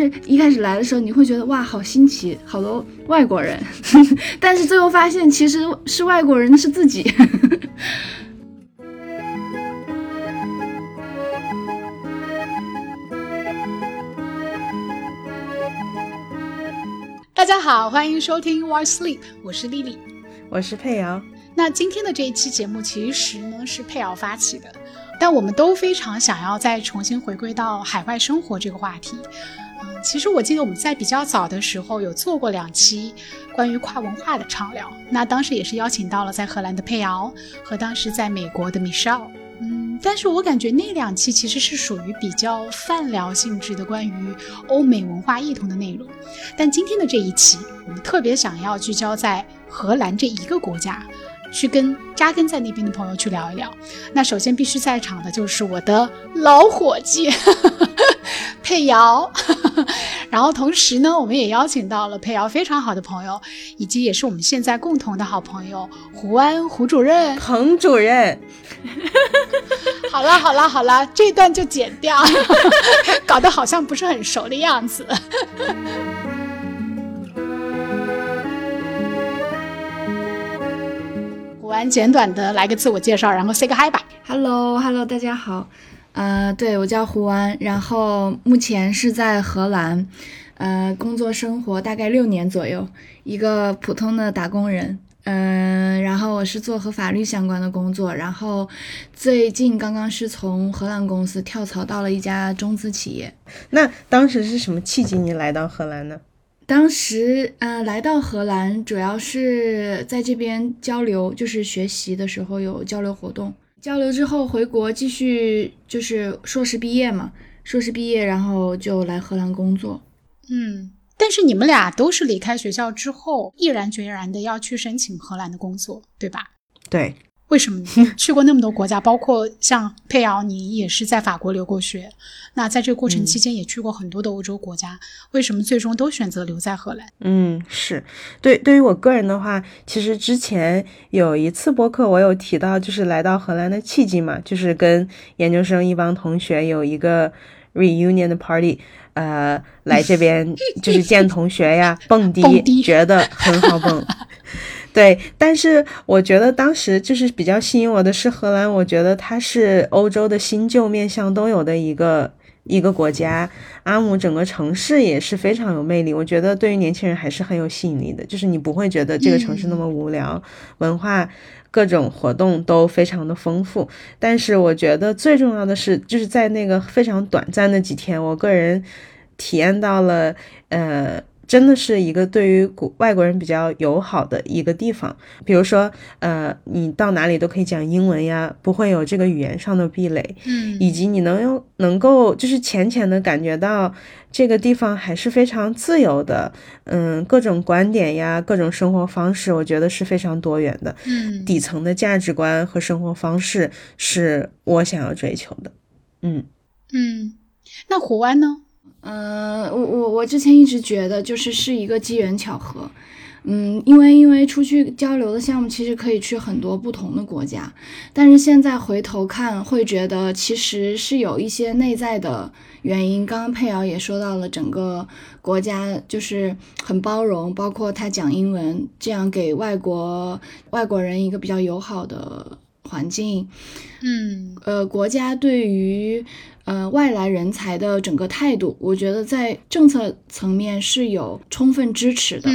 就是一开始来的时候你会觉得哇好新奇，好多外国人但是最后发现其实是外国人是自己大家好，欢迎收听 While Asleep， 我是丽丽，我是佩瑶。那今天的这一期节目其实呢是佩瑶发起的，但我们都非常想要再重新回归到海外生活这个话题。其实我记得我们在比较早的时候有做过2期关于跨文化的畅聊，那当时也是邀请到了在荷兰的佩瑶和当时在美国的 Michelle。但是我感觉那2期其实是属于比较泛聊性质的关于欧美文化异同的内容，但今天的这一期我们特别想要聚焦在荷兰这一个国家，去跟扎根在那边的朋友去聊一聊。那首先必须在场的就是我的老伙计佩瑶然后同时呢我们也邀请到了佩瑶非常好的朋友，以及也是我们现在共同的好朋友胡安胡主任彭主任好了这一段就剪掉搞得好像不是很熟的样子胡安简短的来个自我介绍，然后 say 个 hi 吧。 Hello 大家好，对，我叫胡安，然后目前是在荷兰工作生活大概6年左右，一个普通的打工人。然后我是做和法律相关的工作，然后最近刚刚是从荷兰公司跳槽到了一家中资企业。那当时是什么契机你来到荷兰呢？当时来到荷兰主要是在这边交流，就是学习的时候有交流活动，交流之后回国继续就是硕士毕业，然后就来荷兰工作。但是你们俩都是离开学校之后毅然决然的要去申请荷兰的工作，对吧？对。为什么去过那么多国家包括像佩瑶你也是在法国留过学，那在这个过程期间也去过很多的欧洲国家，为什么最终都选择留在荷兰？是对于我个人的话，其实之前有一次播客我有提到就是来到荷兰的契机嘛，就是跟研究生一帮同学有一个 reunion 的 party，来这边就是见同学呀蹦迪觉得很好蹦对，但是我觉得当时就是比较吸引我的是荷兰，我觉得它是欧洲的新旧面向都有的一个国家，阿姆整个城市也是非常有魅力，我觉得对于年轻人还是很有吸引力的，就是你不会觉得这个城市那么无聊，文化各种活动都非常的丰富。但是我觉得最重要的是就是在那个非常短暂的几天，我个人体验到了真的是一个对于外国人比较友好的一个地方，比如说你到哪里都可以讲英文呀，不会有这个语言上的壁垒，以及你能够就是浅的感觉到这个地方还是非常自由的，各种观点呀，各种生活方式，我觉得是非常多元的，底层的价值观和生活方式是我想要追求的。那胡安呢？我之前一直觉得就是是一个机缘巧合，因为出去交流的项目其实可以去很多不同的国家，但是现在回头看会觉得其实是有一些内在的原因。刚刚佩瑶也说到了，整个国家就是很包容，包括他讲英文，这样给外国人一个比较友好的环境。国家对于外来人才的整个态度，我觉得在政策层面是有充分支持的。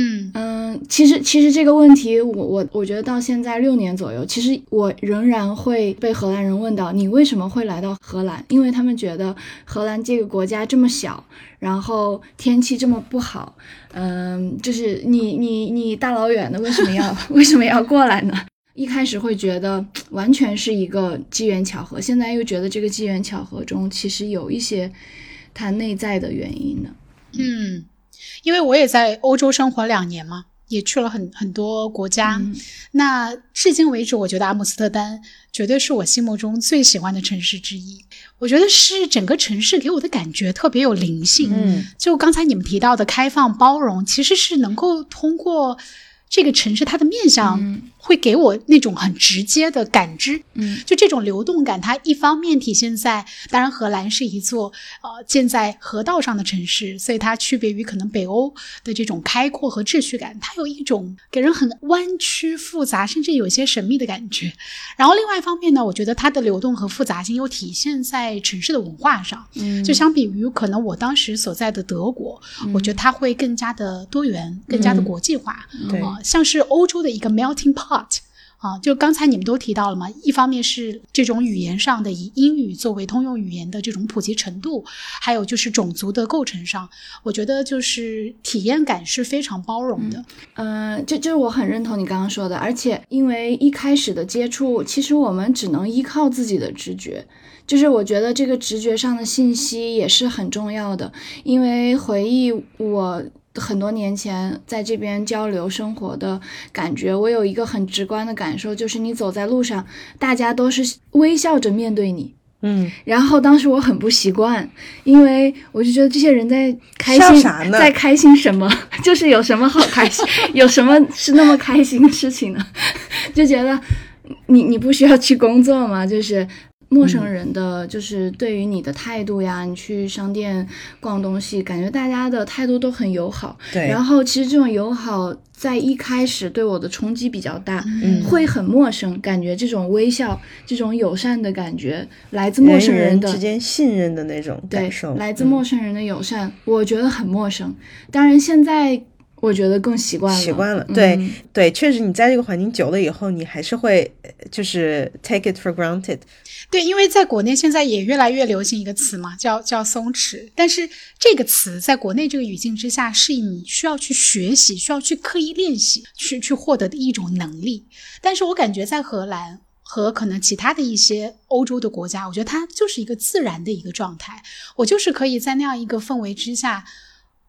其实这个问题我觉得到现在6年左右，其实我仍然会被荷兰人问到你为什么会来到荷兰，因为他们觉得荷兰这个国家这么小，然后天气这么不好，就是你大老远的为什么要过来呢？一开始会觉得完全是一个机缘巧合，现在又觉得这个机缘巧合中其实有一些它内在的原因呢。因为我也在欧洲生活2年嘛，也去了很多国家。那至今为止我觉得阿姆斯特丹绝对是我心目中最喜欢的城市之一，我觉得是整个城市给我的感觉特别有灵性。就刚才你们提到的开放包容，其实是能够通过这个城市它的面向会给我那种很直接的感知。嗯，就这种流动感，它一方面体现在，当然荷兰是一座建在河道上的城市，所以它区别于可能北欧的这种开阔和秩序感，它有一种给人很弯曲复杂甚至有些神秘的感觉。然后另外一方面呢，我觉得它的流动和复杂性又体现在城市的文化上。嗯，就相比于可能我当时所在的德国，我觉得它会更加的多元，更加的国际化。对，像是欧洲的一个 melting pot。啊，就刚才你们都提到了嘛，一方面是这种语言上的以英语作为通用语言的这种普及程度，还有就是种族的构成上，我觉得就是体验感是非常包容的。就是我很认同你刚刚说的，而且因为一开始的接触，其实我们只能依靠自己的直觉，就是我觉得这个直觉上的信息也是很重要的，因为回忆我很多年前在这边交流生活的感觉，我有一个很直观的感受，就是你走在路上，大家都是微笑着面对你。嗯，然后当时我很不习惯，因为我就觉得这些人在开心啥呢，在开心什么，就是有什么好开心有什么是那么开心的事情呢就觉得你不需要去工作吗？就是陌生人的就是对于你的态度呀，你去商店逛东西，感觉大家的态度都很友好。对，然后其实这种友好在一开始对我的冲击比较大，会很陌生，感觉这种微笑这种友善的感觉来自陌生人的人之间信任的那种感受。对，来自陌生人的友善，我觉得很陌生。当然现在我觉得更习惯了。对，对，确实你在这个环境久了以后，你还是会就是 take it for granted。 对，因为在国内现在也越来越流行一个词嘛，叫松弛，但是这个词在国内这个语境之下是你需要去学习，需要去刻意练习去获得的一种能力。但是我感觉在荷兰和可能其他的一些欧洲的国家，我觉得它就是一个自然的一个状态，我就是可以在那样一个氛围之下，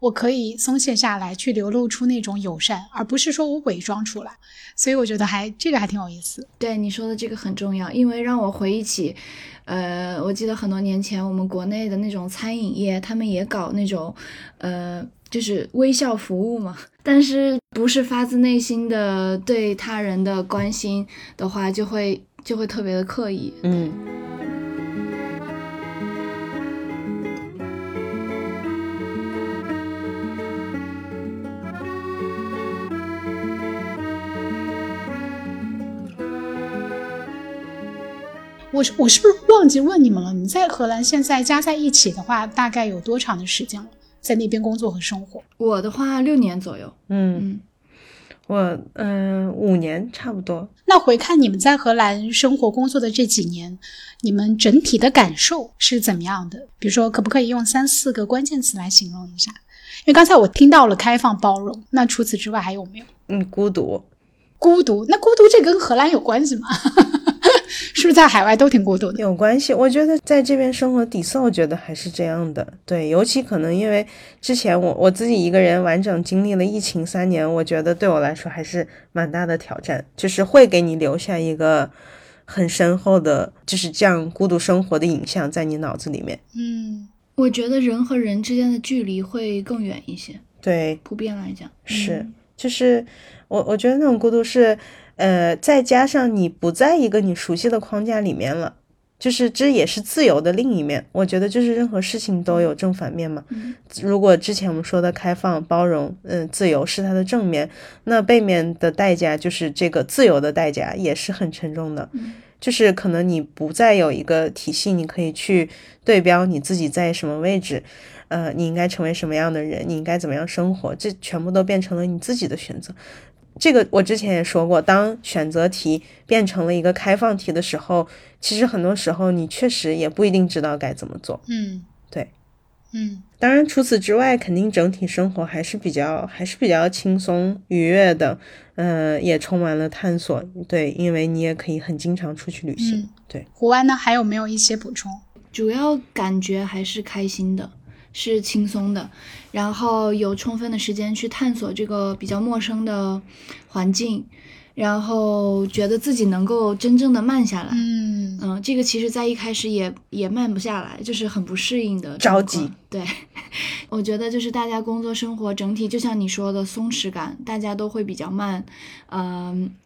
我可以松懈下来，去流露出那种友善，而不是说我伪装出来。所以我觉得这个还挺有意思。对，你说的这个很重要，因为让我回忆起我记得很多年前我们国内的那种餐饮业，他们也搞那种就是微笑服务嘛，但是不是发自内心的对他人的关心的话，就会特别的刻意。嗯，我是不是忘记问你们了，你在荷兰现在加在一起的话大概有多长的时间了，在那边工作和生活？我的话6年左右。我5年差不多。那回看你们在荷兰生活工作的这几年，你们整体的感受是怎么样的？比如说可不可以用3-4个关键词来形容一下？因为刚才我听到了开放包容，那除此之外还有没有？孤独。那孤独这跟荷兰有关系吗？是不是在海外都挺孤独的？有关系，我觉得在这边生活底色，我觉得还是这样的。对，尤其可能因为之前我自己一个人完整经历了疫情3年，我觉得对我来说还是蛮大的挑战，就是会给你留下一个很深厚的就是这样孤独生活的影像在你脑子里面。我觉得人和人之间的距离会更远一些。对，普遍来讲是，就是我觉得那种孤独是再加上你不在一个你熟悉的框架里面了，就是这也是自由的另一面。我觉得就是任何事情都有正反面嘛。如果之前我们说的开放包容自由是它的正面，那背面的代价就是这个自由的代价也是很沉重的。就是可能你不再有一个体系你可以去对标你自己在什么位置，你应该成为什么样的人，你应该怎么样生活，这全部都变成了你自己的选择。这个我之前也说过，当选择题变成了一个开放题的时候，其实很多时候你确实也不一定知道该怎么做。对，当然除此之外，肯定整体生活还是比较轻松愉悦的，也充满了探索。对，因为你也可以很经常出去旅行。对，胡安呢，还有没有一些补充？主要感觉还是开心的，是轻松的，然后有充分的时间去探索这个比较陌生的环境，然后觉得自己能够真正的慢下来。这个其实在一开始也慢不下来，就是很不适应的着急。对，我觉得就是大家工作生活整体就像你说的松弛感，大家都会比较慢，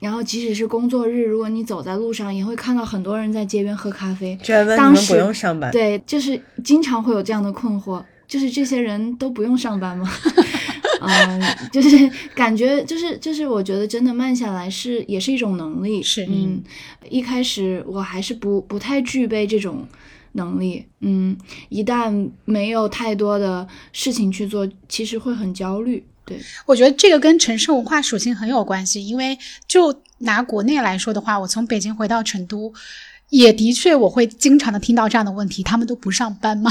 然后即使是工作日，如果你走在路上也会看到很多人在街边喝咖啡，居然问你们不用上班。对，就是经常会有这样的困惑，就是这些人都不用上班吗？就是感觉就是我觉得真的慢下来也是一种能力，是一开始我还是不太具备这种能力，一旦没有太多的事情去做，其实会很焦虑。对，我觉得这个跟城市文化属性很有关系，因为就拿国内来说的话，我从北京回到成都，也的确我会经常的听到这样的问题，他们都不上班吗？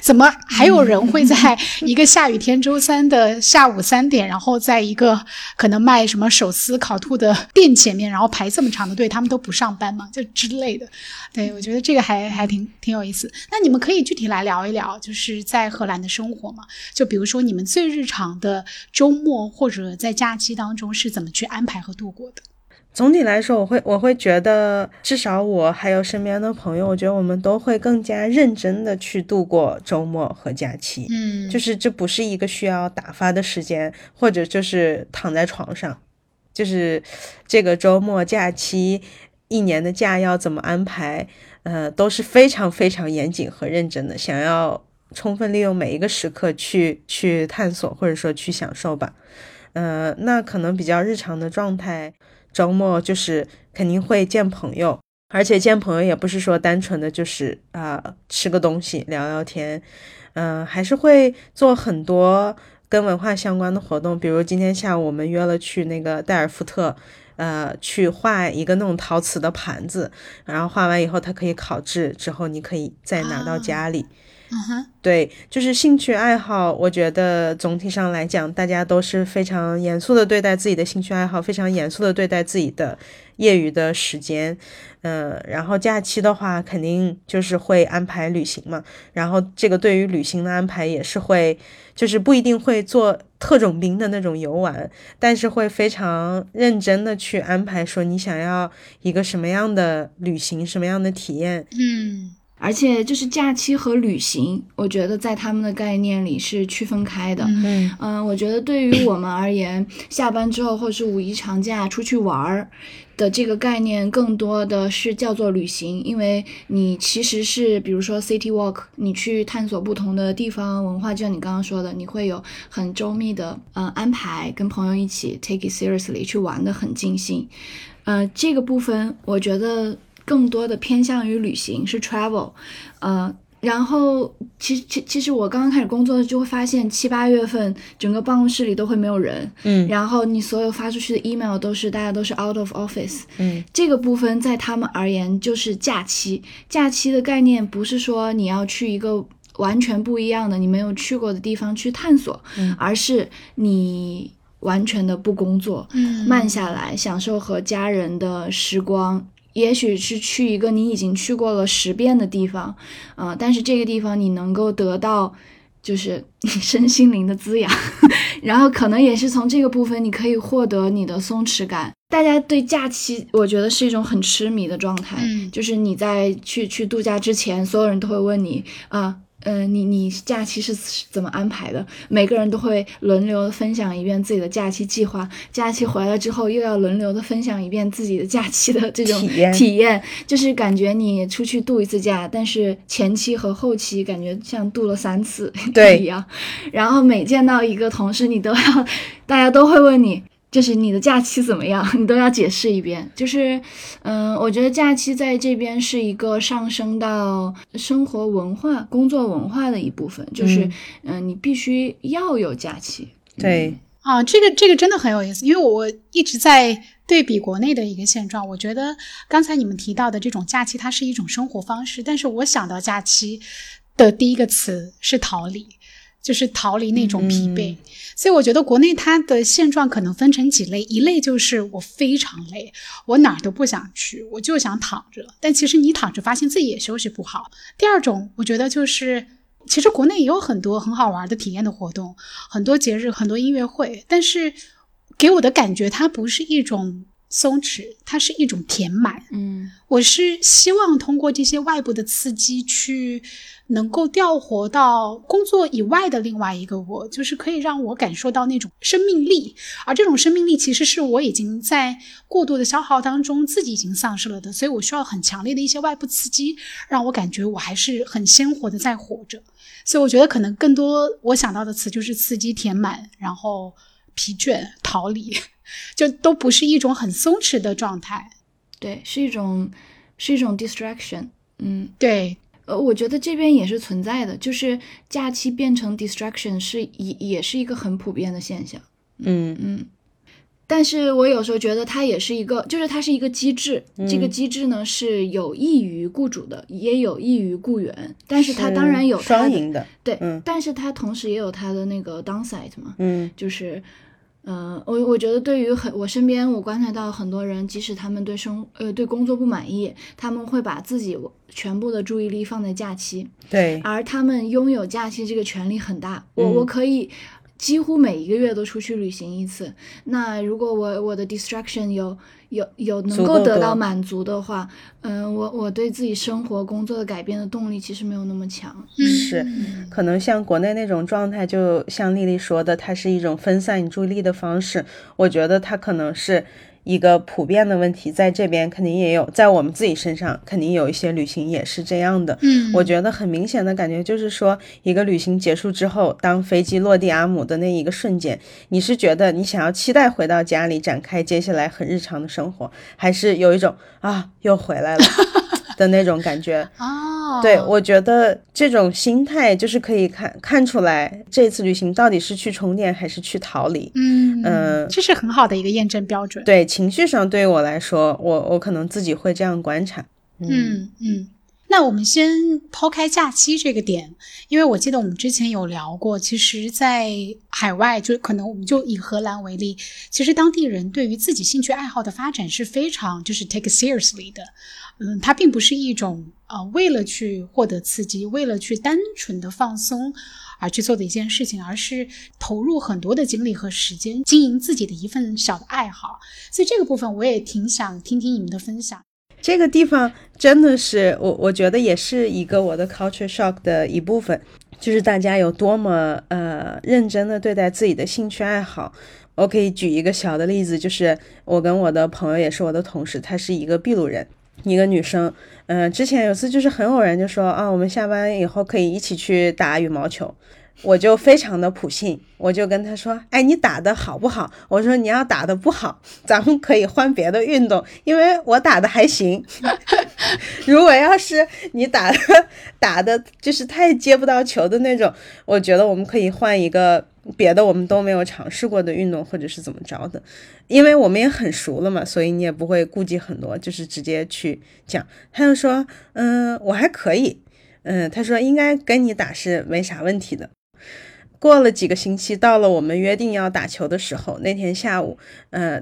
怎么还有人会在一个下雨天周三的下午3点，然后在一个可能卖什么手撕烤兔的店前面，然后排这么长的队，他们都不上班吗？就之类的。对，我觉得这个还挺有意思。那你们可以具体来聊一聊，就是在荷兰的生活嘛，就比如说你们最日常的周末或者在假期当中是怎么去安排和度过的？总体来说，我会觉得，至少我还有身边的朋友，我觉得我们都会更加认真的去度过周末和假期。就是这不是一个需要打发的时间，或者就是躺在床上，就是这个周末假期一年的假要怎么安排，都是非常非常严谨和认真的，想要充分利用每一个时刻去探索或者说去享受吧。那可能比较日常的状态。周末就是肯定会见朋友，而且见朋友也不是说单纯的就是吃个东西聊聊天，还是会做很多跟文化相关的活动，比如今天下午我们约了去那个代尔夫特，去画一个那种陶瓷的盘子，然后画完以后它可以烤制，之后你可以再拿到家里。对，就是兴趣爱好，我觉得总体上来讲，大家都是非常严肃的对待自己的兴趣爱好，非常严肃的对待自己的业余的时间。然后假期的话，肯定就是会安排旅行嘛。然后这个对于旅行的安排也是会，就是不一定会做特种兵的那种游玩，但是会非常认真的去安排，说你想要一个什么样的旅行，什么样的体验。而且就是假期和旅行，我觉得在他们的概念里是区分开的。我觉得对于我们而言，下班之后或是五一长假出去玩的这个概念，更多的是叫做旅行，因为你其实是比如说 city walk， 你去探索不同的地方文化，就像你刚刚说的，你会有很周密的安排，跟朋友一起 take it seriously 去玩的很尽兴。这个部分我觉得更多的偏向于旅行，是 travel，然后其实我刚刚开始工作就会发现7、8月份整个办公室里都会没有人，然后你所有发出去的 email 都是大家都是 out of office，这个部分在他们而言就是假期。假期的概念不是说你要去一个完全不一样的你没有去过的地方去探索，而是你完全的不工作，慢下来享受和家人的时光。也许是去一个你已经去过了10遍的地方，但是这个地方你能够得到就是身心灵的滋养，然后可能也是从这个部分你可以获得你的松弛感。大家对假期我觉得是一种很痴迷的状态，就是你在去度假之前，所有人都会问你你假期是怎么安排的？每个人都会轮流分享一遍自己的假期计划，假期回来之后又要轮流的分享一遍自己的假期的这种体验，就是感觉你出去度一次假，但是前期和后期感觉像度了3次一样。然后每见到一个同事，你都要，大家都会问你，就是你的假期怎么样，你都要解释一遍。就是我觉得假期在这边是一个上升到生活文化工作文化的一部分，就是你必须要有假期。对啊，这个真的很有意思，因为我一直在对比国内的一个现状，我觉得刚才你们提到的这种假期它是一种生活方式，但是我想到假期的第一个词是逃离，就是逃离那种疲惫。所以我觉得国内它的现状可能分成几类，一类就是我非常累，我哪儿都不想去，我就想躺着，但其实你躺着发现自己也休息不好。第二种我觉得就是其实国内也有很多很好玩的体验的活动，很多节日，很多音乐会，但是给我的感觉它不是一种松弛，它是一种填满。嗯，我是希望通过这些外部的刺激去能够调活到工作以外的另外一个我，就是可以让我感受到那种生命力，而这种生命力其实是我已经在过度的消耗当中自己已经丧失了的，所以我需要很强烈的一些外部刺激，让我感觉我还是很鲜活的在活着。所以我觉得可能更多我想到的词就是刺激、填满，然后疲倦、逃离，就都不是一种很松弛的状态。对，是一种 distraction。 嗯，对，我觉得这边也是存在的，就是假期变成 distraction 也是一个很普遍的现象。嗯嗯，但是我有时候觉得它也是一个，就是它是一个机制，这个机制呢是有益于雇主的，也有益于雇员，但是它当然有它的双赢的，对，但是它同时也有它的那个 downside 嘛，就是。我觉得对于我身边我观察到很多人，即使他们对工作不满意，他们会把自己全部的注意力放在假期。对，而他们拥有假期这个权利很大，我可以几乎每一个月都出去旅行一次。那如果我的 distraction 有能够得到满足的话，我对自己生活工作的改变的动力其实没有那么强。是，可能像国内那种状态，就像丽丽说的，它是一种分散你注意力的方式。我觉得它可能是一个普遍的问题，在这边肯定也有，在我们自己身上肯定有一些旅行也是这样的。我觉得很明显的感觉就是说，一个旅行结束之后，当飞机落地阿姆的那一个瞬间，你是觉得你想要期待回到家里展开接下来很日常的生活，还是有一种啊又回来了的那种感觉。对，我觉得这种心态就是可以看出来这次旅行到底是去充电还是去逃离。这是很好的一个验证标准。对，情绪上对于我来说，我可能自己会这样观察。那我们先抛开假期这个点，因为我记得我们之前有聊过，其实在海外，就可能我们就以荷兰为例，其实当地人对于自己兴趣爱好的发展是非常就是 take seriously 的。它并不是一种为了去获得刺激，为了去单纯的放松而去做的一件事情，而是投入很多的精力和时间经营自己的一份小的爱好。所以这个部分我也挺想听听你们的分享。这个地方真的是我觉得也是一个我的 culture shock 的一部分，就是大家有多么认真的对待自己的兴趣爱好。我可以举一个小的例子，就是我跟我的朋友也是我的同事，她是一个秘鲁人，一个女生，之前有次就是很偶然就说啊，我们下班以后可以一起去打羽毛球。我就非常的普信，我就跟她说，哎，你打的好不好？我说你要打的不好，咱们可以换别的运动，因为我打的还行。如果要是你打的就是太接不到球的那种，我觉得我们可以换一个别的我们都没有尝试过的运动，或者是怎么着的。因为我们也很熟了嘛，所以你也不会顾忌很多，就是直接去讲。他就说我还可以，他说应该跟你打是没啥问题的。过了几个星期，到了我们约定要打球的时候，那天下午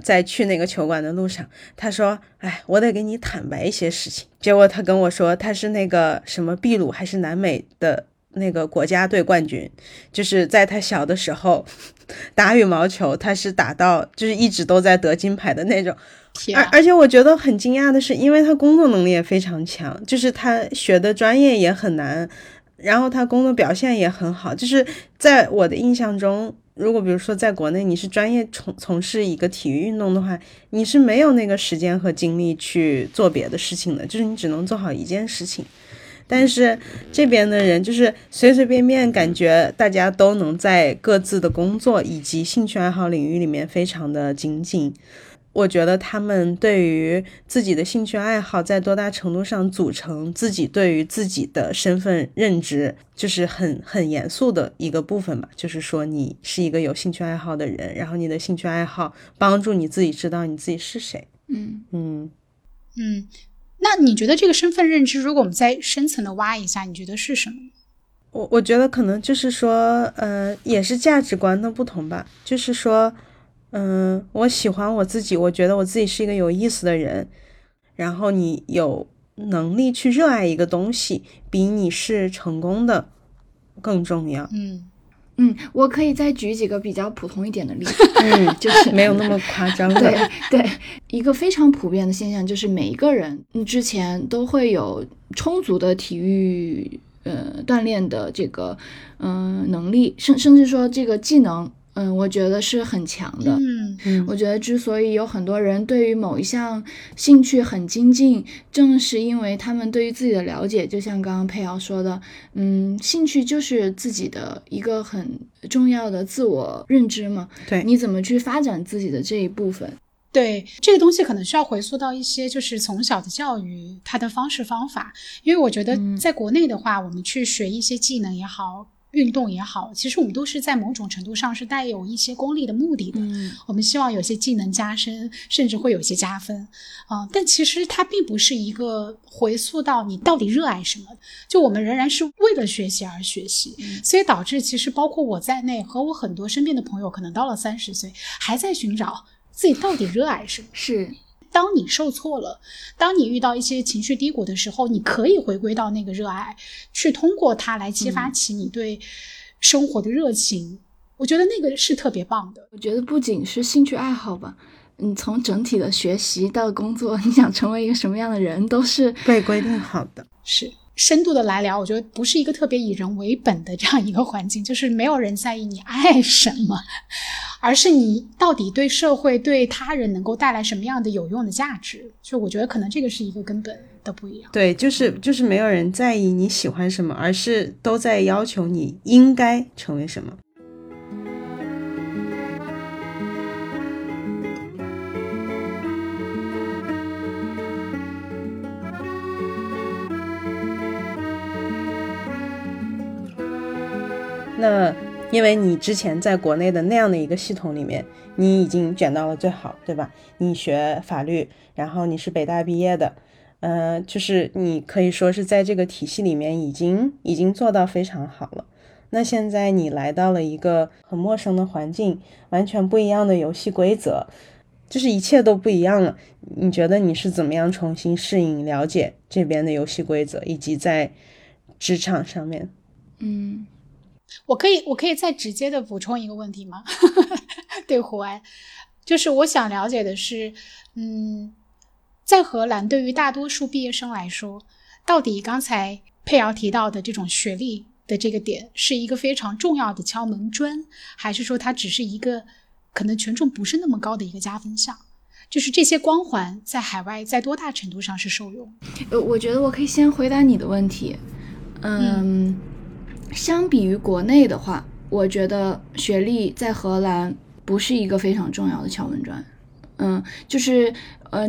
在去那个球馆的路上，他说，哎，我得跟你坦白一些事情。结果他跟我说他是那个什么秘鲁还是南美的那个国家队冠军，就是在他小的时候打羽毛球，他是打到就是一直都在得金牌的那种。而且我觉得很惊讶的是，因为他工作能力也非常强，就是他学的专业也很难，然后他工作表现也很好。就是在我的印象中，如果比如说在国内你是专业从事一个体育运动的话，你是没有那个时间和精力去做别的事情的，就是你只能做好一件事情。但是这边的人就是随随便便，感觉大家都能在各自的工作以及兴趣爱好领域里面非常的精进。我觉得他们对于自己的兴趣爱好在多大程度上组成自己对于自己的身份认知，就是很严肃的一个部分吧。就是说你是一个有兴趣爱好的人，然后你的兴趣爱好帮助你自己知道你自己是谁。那你觉得这个身份认知，如果我们再深层的挖一下，你觉得是什么？我觉得可能就是说也是价值观的不同吧。就是说我喜欢我自己，我觉得我自己是一个有意思的人，然后你有能力去热爱一个东西，比你是成功的更重要。我可以再举几个比较普通一点的例子，就是没有那么夸张的。对，一个非常普遍的现象就是每一个人之前都会有充足的体育锻炼的这个能力，甚至说这个技能。我觉得是很强的。我觉得之所以有很多人对于某一项兴趣很精进，正是因为他们对于自己的了解，就像刚刚佩瑶说的，兴趣就是自己的一个很重要的自我认知嘛。对，你怎么去发展自己的这一部分？对，这个东西可能需要回溯到一些就是从小的教育它的方式方法，因为我觉得在国内的话，我们去学一些技能也好，运动也好，其实我们都是在某种程度上是带有一些功利的目的的。我们希望有些技能加深，甚至会有些加分但其实它并不是一个回溯到你到底热爱什么，就我们仍然是为了学习而学习。所以导致其实包括我在内和我很多身边的朋友，可能到了30岁还在寻找自己到底热爱什么。是，当你受挫了，当你遇到一些情绪低谷的时候，你可以回归到那个热爱，去通过它来激发起你对生活的热情。我觉得那个是特别棒的。我觉得不仅是兴趣爱好吧，你从整体的学习到工作，你想成为一个什么样的人，都是被规定好的。是深度的来聊，我觉得不是一个特别以人为本的这样一个环境，就是没有人在意你爱什么，而是你到底对社会对他人能够带来什么样的有用的价值。就我觉得可能这个是一个根本的不一样。对，就是没有人在意你喜欢什么，而是都在要求你应该成为什么。那因为你之前在国内的那样的一个系统里面，你已经卷到了最好，对吧？你学法律，然后你是北大毕业的，就是你可以说是在这个体系里面已经做到非常好了。那现在你来到了一个很陌生的环境，完全不一样的游戏规则，就是一切都不一样了。你觉得你是怎么样重新适应了解这边的游戏规则，以及在职场上面？我可以再直接的补充一个问题吗？对，胡安，就是我想了解的是，在荷兰对于大多数毕业生来说，到底刚才佩瑶提到的这种学历的这个点是一个非常重要的敲门砖，还是说它只是一个可能权重不是那么高的一个加分项？就是这些光环在海外在多大程度上是受用？我觉得我可以先回答你的问题。相比于国内的话，我觉得学历在荷兰不是一个非常重要的敲门砖。就是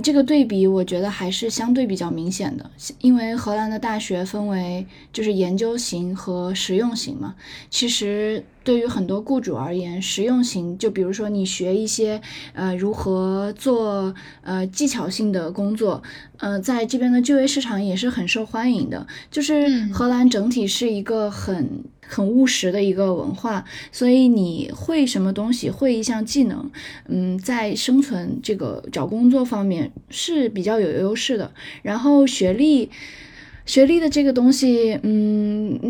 这个对比我觉得还是相对比较明显的，因为荷兰的大学分为就是研究型和实用型嘛。其实对于很多雇主而言，实用型就比如说你学一些如何做技巧性的工作，在这边的就业市场也是很受欢迎的。就是荷兰整体是一个很务实的一个文化，所以你会什么东西，会一项技能，在生存这个找工作方面是比较有优势的。然后学历的这个东西，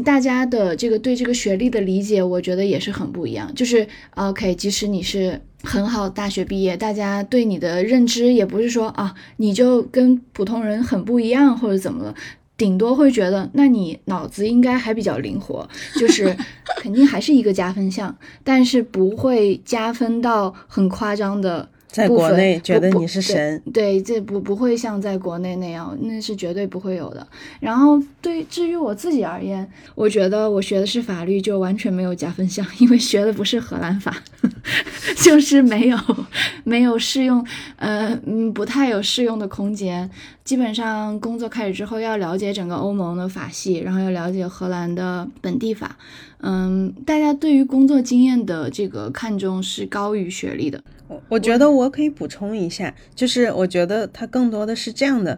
大家的这个对这个学历的理解，我觉得也是很不一样。就是 OK， 即使你是很好大学毕业，大家对你的认知也不是说啊，你就跟普通人很不一样或者怎么了。顶多会觉得那你脑子应该还比较灵活，就是肯定还是一个加分项，但是不会加分到很夸张的。在国内觉得你是神，对，这不会像在国内那样，那是绝对不会有的。然后至于我自己而言，我觉得我学的是法律，就完全没有加分项，因为学的不是荷兰法，就是没有适用，不太有适用的空间。基本上工作开始之后，要了解整个欧盟的法系，然后要了解荷兰的本地法。大家对于工作经验的这个看重是高于学历的。我觉得我可以补充一下，就是我觉得它更多的是这样的，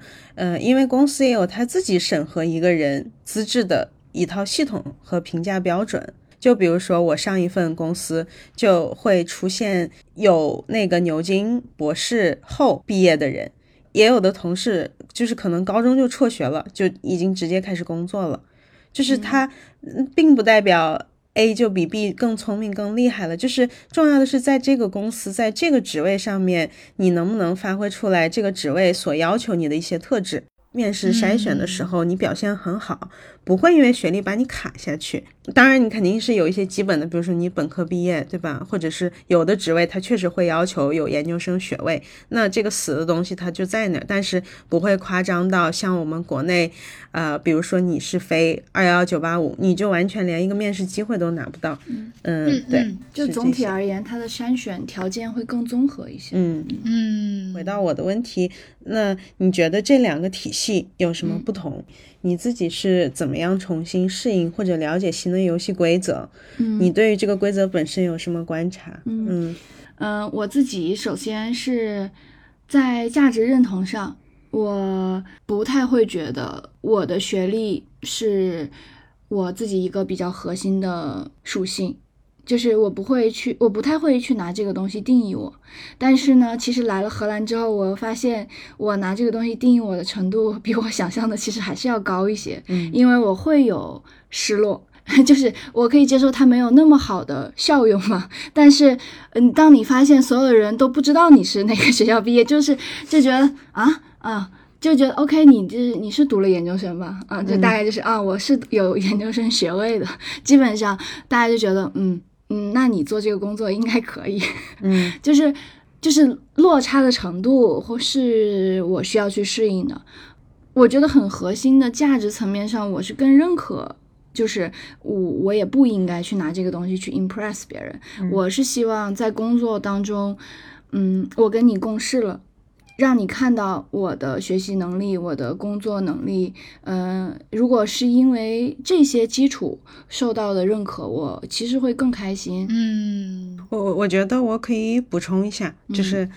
因为公司也有它自己审核一个人资质的一套系统和评价标准。就比如说我上一份公司就会出现有那个牛津博士后毕业的人，也有的同事就是可能高中就辍学了，就已经直接开始工作了。就是他并不代表 A 就比 B 更聪明更厉害了，就是重要的是在这个公司在这个职位上面你能不能发挥出来这个职位所要求你的一些特质，面试筛选的时候你表现很好，不会因为学历把你卡下去。当然你肯定是有一些基本的，比如说你本科毕业对吧，或者是有的职位它确实会要求有研究生学位，那这个死的东西它就在那儿，但是不会夸张到像我们国内比如说你是非21985你就完全连一个面试机会都拿不到。对，就总体而言它的筛选条件会更综合一些。回到我的问题，那你觉得这两个体系有什么不同？你自己是怎么样重新适应或者了解新的游戏规则？你对于这个规则本身有什么观察？我自己首先是在价值认同上，我不太会觉得我的学历是我自己一个比较核心的属性，就是我不太会去拿这个东西定义我，但是呢，其实来了荷兰之后，我发现我拿这个东西定义我的程度比我想象的其实还是要高一些，因为我会有失落，就是我可以接受它没有那么好的效用嘛，但是，当你发现所有人都不知道你是哪个学校毕业，就觉得就觉得 OK 你是读了研究生吧，就大概就是我是有研究生学位的，基本上大家就觉得那你做这个工作应该可以，就是落差的程度或是我需要去适应的。我觉得很核心的价值层面上，我是更认可，就是我也不应该去拿这个东西去 impress 别人，我是希望在工作当中，我跟你共事了，让你看到我的学习能力，我的工作能力，如果是因为这些基础受到的认可，我其实会更开心。我觉得我可以补充一下，就是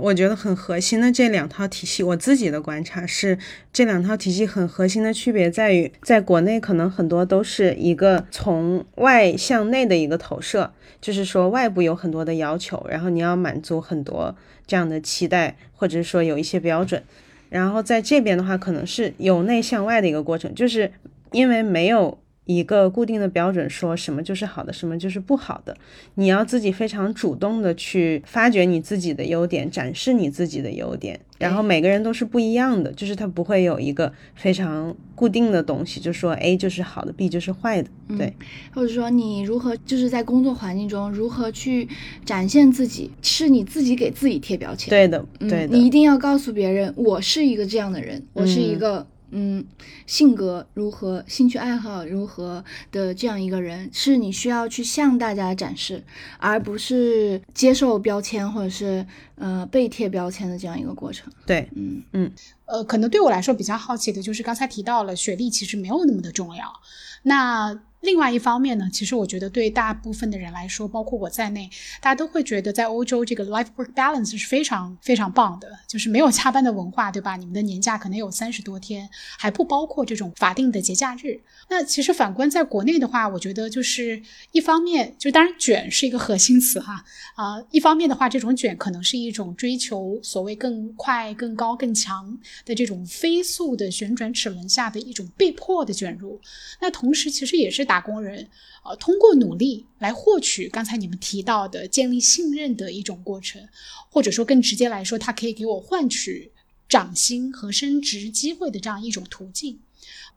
我觉得很核心的这两套体系，我自己的观察是这两套体系很核心的区别在于，在国内可能很多都是一个从外向内的一个投射，就是说外部有很多的要求，然后你要满足很多这样的期待，或者说有一些标准，然后在这边的话可能是由内向外的一个过程，就是因为没有一个固定的标准说什么就是好的什么就是不好的，你要自己非常主动的去发掘你自己的优点，展示你自己的优点，然后每个人都是不一样的，就是他不会有一个非常固定的东西就说 A 就是好的 B 就是坏的，对，或者说你如何就是在工作环境中如何去展现自己，是你自己给自己贴标签，对的，你一定要告诉别人我是一个这样的人，我是一个性格如何，兴趣爱好如何的这样一个人，是你需要去向大家展示，而不是接受标签或者是被贴标签的这样一个过程。对，可能对我来说比较好奇的就是刚才提到了学历其实没有那么的重要，那另外一方面呢，其实我觉得对大部分的人来说，包括我在内，大家都会觉得在欧洲这个 life work balance 是非常非常棒的，就是没有加班的文化，对吧？你们的年假可能有30多天，还不包括这种法定的节假日。那其实反观在国内的话，我觉得就是一方面，就当然卷是一个核心词哈，一方面的话，这种卷可能是一种追求所谓更快、更高、更强的这种飞速的旋转齿轮下的一种被迫的卷入。那同时其实也是打工人通过努力来获取刚才你们提到的建立信任的一种过程，或者说更直接来说，它可以给我换取涨薪和升职机会的这样一种途径。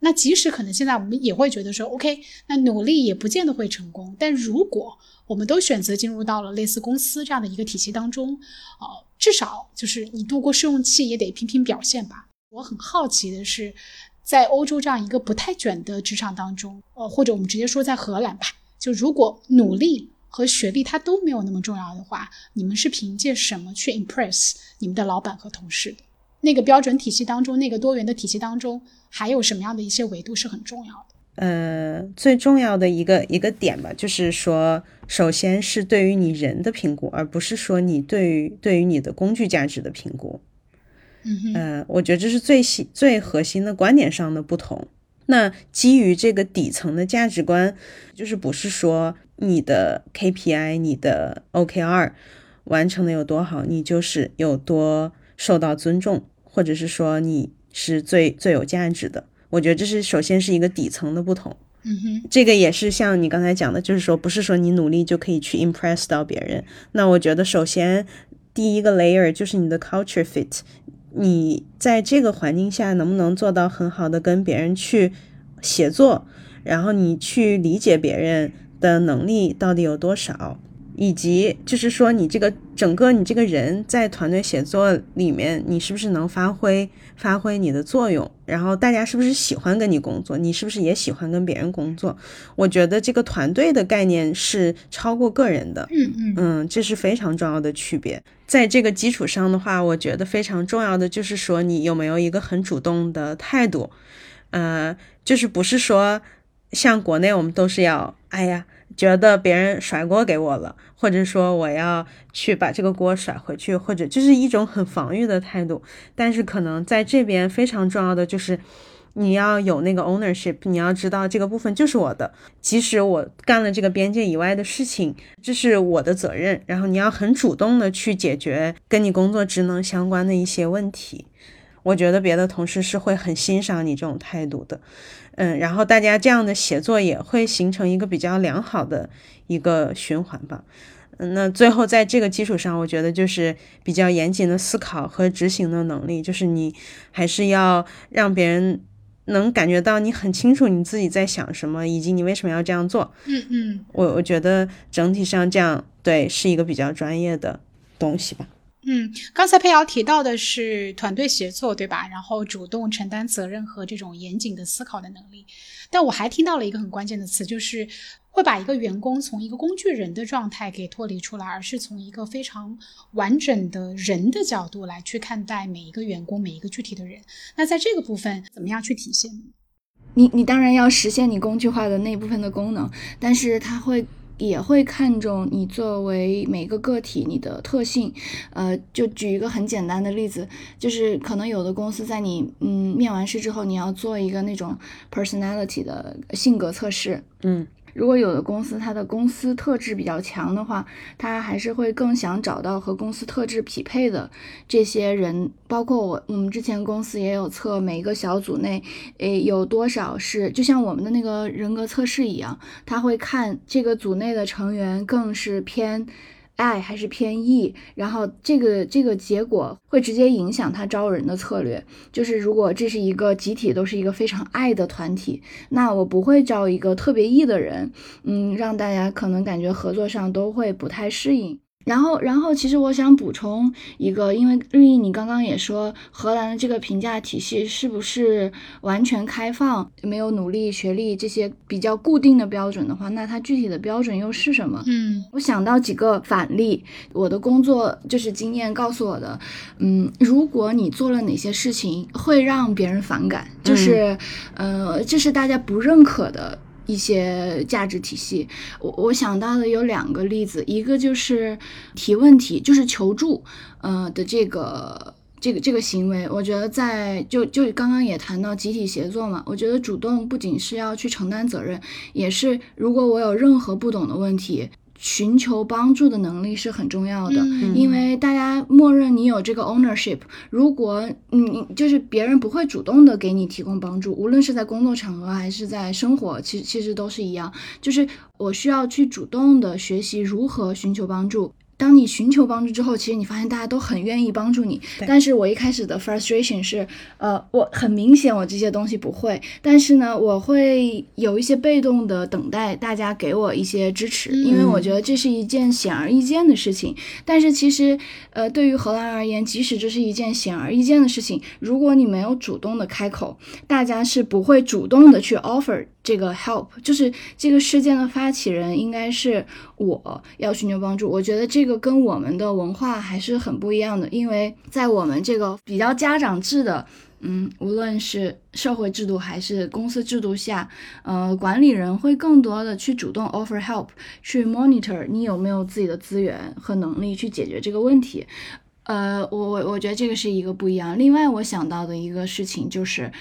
那即使可能现在我们也会觉得说 OK 那努力也不见得会成功，但如果我们都选择进入到了类似公司这样的一个体系当中，至少就是你度过试用期也得拼拼表现吧。我很好奇的是，在欧洲这样一个不太卷的职场当中，或者我们直接说在荷兰吧，就如果努力和学历它都没有那么重要的话，你们是凭借什么去 impress 你们的老板和同事的？那个标准体系当中，那个多元的体系当中，还有什么样的一些维度是很重要的？最重要的一个点吧，就是说首先是对于你人的评估，而不是说你对于你的工具价值的评估。我觉得这是最核心的观点上的不同。那基于这个底层的价值观，就是不是说你的 KPI 你的 OKR 完成的有多好，你就是有多受到尊重，或者是说你是最有价值的。我觉得这是首先是一个底层的不同。这个也是像你刚才讲的，就是说不是说你努力就可以去 impress 到别人。那我觉得首先第一个 layer 就是你的 culture fit， 你在这个环境下能不能做到很好的跟别人去协作，然后你去理解别人的能力到底有多少，以及就是说你这个整个你这个人在团队协作里面你是不是能发挥你的作用，然后大家是不是喜欢跟你工作，你是不是也喜欢跟别人工作。我觉得这个团队的概念是超过个人的，这是非常重要的区别。在这个基础上的话，我觉得非常重要的就是说你有没有一个很主动的态度，就是不是说像国内我们都是要哎呀觉得别人甩锅给我了，或者说我要去把这个锅甩回去，或者就是一种很防御的态度。但是可能在这边非常重要的就是你要有那个 ownership， 你要知道这个部分就是我的，即使我干了这个边界以外的事情，这是我的责任。然后你要很主动的去解决跟你工作职能相关的一些问题，我觉得别的同事是会很欣赏你这种态度的。然后大家这样的协作也会形成一个比较良好的一个循环吧。那最后在这个基础上，我觉得就是比较严谨的思考和执行的能力，就是你还是要让别人能感觉到你很清楚你自己在想什么，以及你为什么要这样做。我觉得整体上这样对是一个比较专业的东西吧。刚才佩瑶提到的是团队协作，对吧？然后主动承担责任和这种严谨的思考的能力。但我还听到了一个很关键的词，就是会把一个员工从一个工具人的状态给脱离出来，而是从一个非常完整的人的角度来去看待每一个员工，每一个具体的人。那在这个部分怎么样去体现呢？你当然要实现你工具化的那部分的功能，但是它也会看重你作为每个个体你的特性。就举一个很简单的例子，就是可能有的公司在你面完试之后，你要做一个那种 personality 的性格测试。如果有的公司它的公司特质比较强的话，它还是会更想找到和公司特质匹配的这些人。包括我们之前公司也有测每个小组内有多少是就像我们的那个人格测试一样，它会看这个组内的成员更是偏I 还是偏 E， 然后这个结果会直接影响他招人的策略。就是如果这是一个集体都是一个非常 I 的团体，那我不会招一个特别 E 的人，让大家可能感觉合作上都会不太适应。然后其实我想补充一个，因为日益你刚刚也说荷兰的这个评价体系是不是完全开放，没有努力学历这些比较固定的标准的话，那它具体的标准又是什么？我想到几个反例，我的工作就是经验告诉我的。如果你做了哪些事情会让别人反感，就是这是大家不认可的一些价值体系。我想到的有两个例子，一个就是提问题，就是求助的这个行为。我觉得就刚刚也谈到集体协作嘛，我觉得主动不仅是要去承担责任，也是如果我有任何不懂的问题，寻求帮助的能力是很重要的。因为大家默认你有这个 ownership， 如果你就是别人不会主动的给你提供帮助，无论是在工作场合还是在生活，其实都是一样。就是我需要去主动的学习如何寻求帮助。当你寻求帮助之后，其实你发现大家都很愿意帮助你。但是我一开始的 frustration 是我很明显我这些东西不会，但是呢我会有一些被动的等待大家给我一些支持，因为我觉得这是一件显而易见的事情。但是其实对于荷兰而言，即使这是一件显而易见的事情，如果你没有主动的开口，大家是不会主动的去 offer这个 help。 就是这个事件的发起人应该是我，要寻求帮助。我觉得这个跟我们的文化还是很不一样的，因为在我们这个比较家长制的无论是社会制度还是公司制度下，管理人会更多的去主动 offer help， 去 monitor 你有没有自己的资源和能力去解决这个问题。我觉得这个是一个不一样。另外我想到的一个事情就是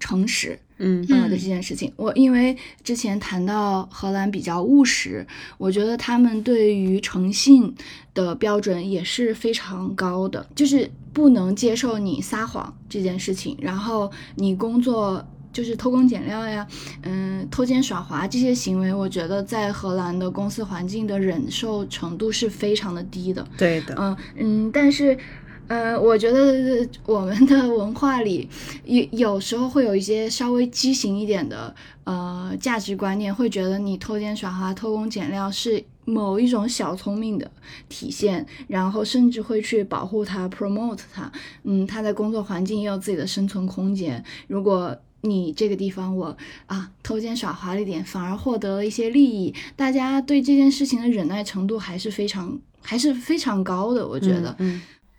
诚实的这件事情。我因为之前谈到荷兰比较务实，我觉得他们对于诚信的标准也是非常高的，就是不能接受你撒谎这件事情。然后你工作就是偷工减料呀，偷奸耍滑这些行为，我觉得在荷兰的公司环境的忍受程度是非常的低的。对的，但是。我觉得我们的文化里有时候会有一些稍微畸形一点的价值观念，会觉得你偷奸耍滑、偷工减料是某一种小聪明的体现，然后甚至会去保护它、promote 它。它在工作环境也有自己的生存空间。如果你这个地方我偷奸耍滑了一点，反而获得了一些利益，大家对这件事情的忍耐程度还是非常高的，我觉得。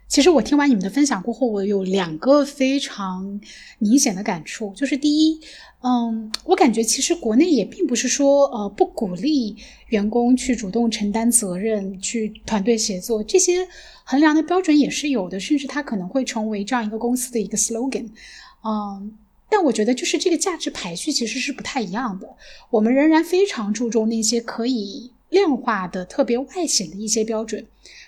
其实我听完你们的分享过后，我有两个非常明显的感触，就是第一，我感觉其实国内也并不是说不鼓励员工去主动承担责任、去团队协作，这些衡量的标准也是有的，甚至它可能会成为这样一个公司的一个 slogan，但我觉得就是这个价值排序其实是不太一样的，我们仍然非常注重那些可以量化的、特别外显的一些标准，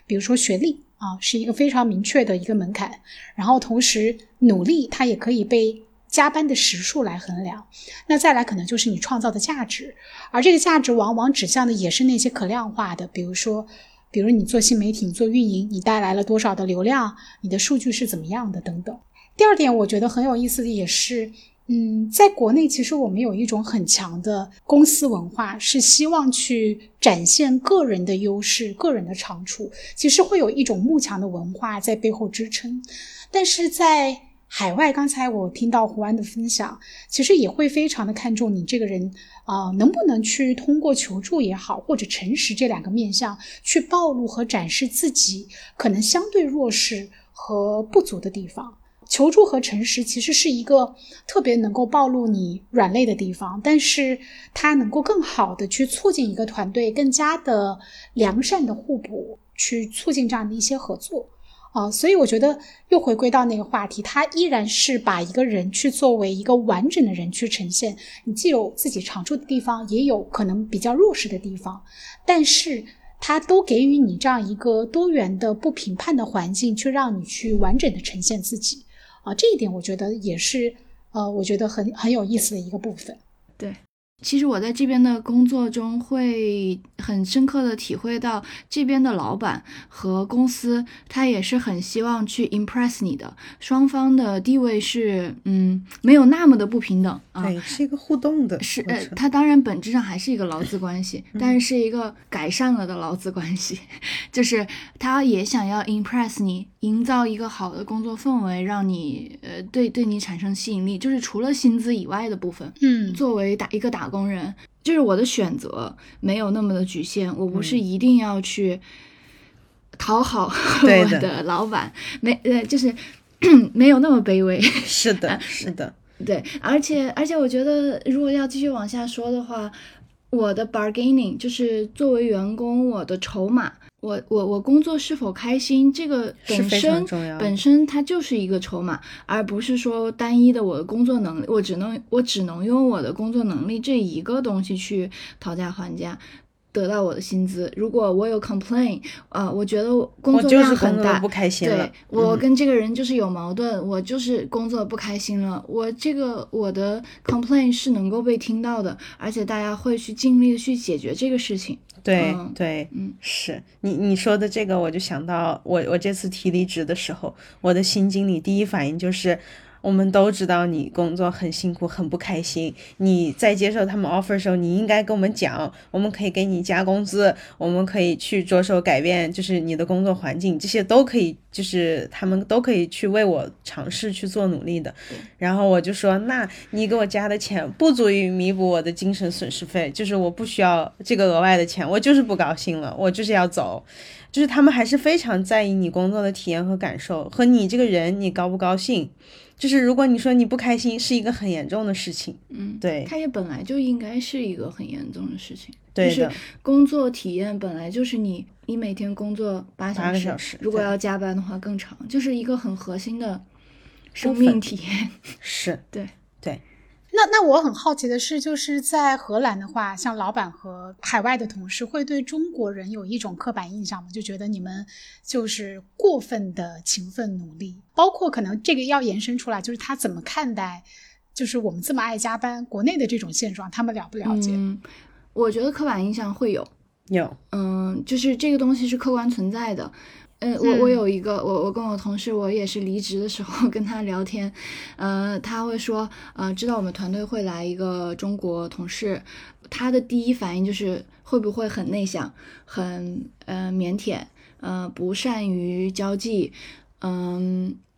比如说学历。是一个非常明确的一个门槛，然后同时努力它也可以被加班的时数来衡量，那再来可能就是你创造的价值，而这个价值往往指向的也是那些可量化的，比如你做新媒体、你做运营，你带来了多少的流量，你的数据是怎么样的等等。第二点我觉得很有意思的也是，在国内其实我们有一种很强的公司文化，是希望去展现个人的优势、个人的长处，其实会有一种慕强的文化在背后支撑。但是在海外，刚才我听到胡安的分享，其实也会非常的看重你这个人能不能去通过求助也好，或者诚实这两个面向去暴露和展示自己可能相对弱势和不足的地方。求助和诚实其实是一个特别能够暴露你软肋的地方，但是它能够更好的去促进一个团队更加的良善的互补，去促进这样的一些合作。所以我觉得又回归到那个话题，它依然是把一个人去作为一个完整的人去呈现，你既有自己长处的地方，也有可能比较弱势的地方，但是它都给予你这样一个多元的不评判的环境，去让你去完整的呈现自己。这一点我觉得也是我觉得很有意思的一个部分。对，其实我在这边的工作中会很深刻的体会到，这边的老板和公司他也是很希望去 impress 你的，双方的地位是没有那么的不平等啊，对，是一个互动的，是他当然本质上还是一个劳资关系，但是是一个改善了的劳资关系，就是他也想要 impress 你，营造一个好的工作氛围，让你对你产生吸引力，就是除了薪资以外的部分。作为一个打工人，就是我的选择没有那么的局限，我不是一定要去讨好我的老板，就是没有那么卑微。是的，是的，对，而且我觉得如果要继续往下说的话，我的 bargaining 就是作为员工我的筹码。我工作是否开心，这个本身它就是一个筹码，而不是说单一的我的工作能力，我只能用我的工作能力这一个东西去讨价还价，得到我的薪资。如果我有 complain， 我觉得工作量很大，我就是工作不开心了，对，我跟这个人就是有矛盾，我就是工作不开心了，我的 complain 是能够被听到的，而且大家会去尽力的去解决这个事情。对对，是你说的这个，我就想到我这次提离职的时候，我的新经理第一反应就是，我们都知道你工作很辛苦，很不开心，你在接受他们 offer 的时候，你应该跟我们讲，我们可以给你加工资，我们可以去着手改变，就是你的工作环境，这些都可以，就是他们都可以去为我尝试去做努力的。然后我就说，那你给我加的钱不足以弥补我的精神损失费，就是我不需要这个额外的钱，我就是不高兴了，我就是要走。就是他们还是非常在意你工作的体验和感受，和你这个人你高不高兴，就是如果你说你不开心是一个很严重的事情。对，它也本来就应该是一个很严重的事情。对，就是工作体验本来就是你每天工作8个小时，如果要加班的话更长，就是一个很核心的生命体验。是，对对。那我很好奇的是，就是在荷兰的话，像老板和海外的同事会对中国人有一种刻板印象吗？就觉得你们就是过分的勤奋努力，包括可能这个要延伸出来，就是他怎么看待就是我们这么爱加班，国内的这种现状他们了不了解？我觉得刻板印象会有，就是这个东西是客观存在的。我有一个，我跟我同事，我也是离职的时候跟他聊天，他会说，知道我们团队会来一个中国同事，他的第一反应就是会不会很内向，很腼腆，不善于交际，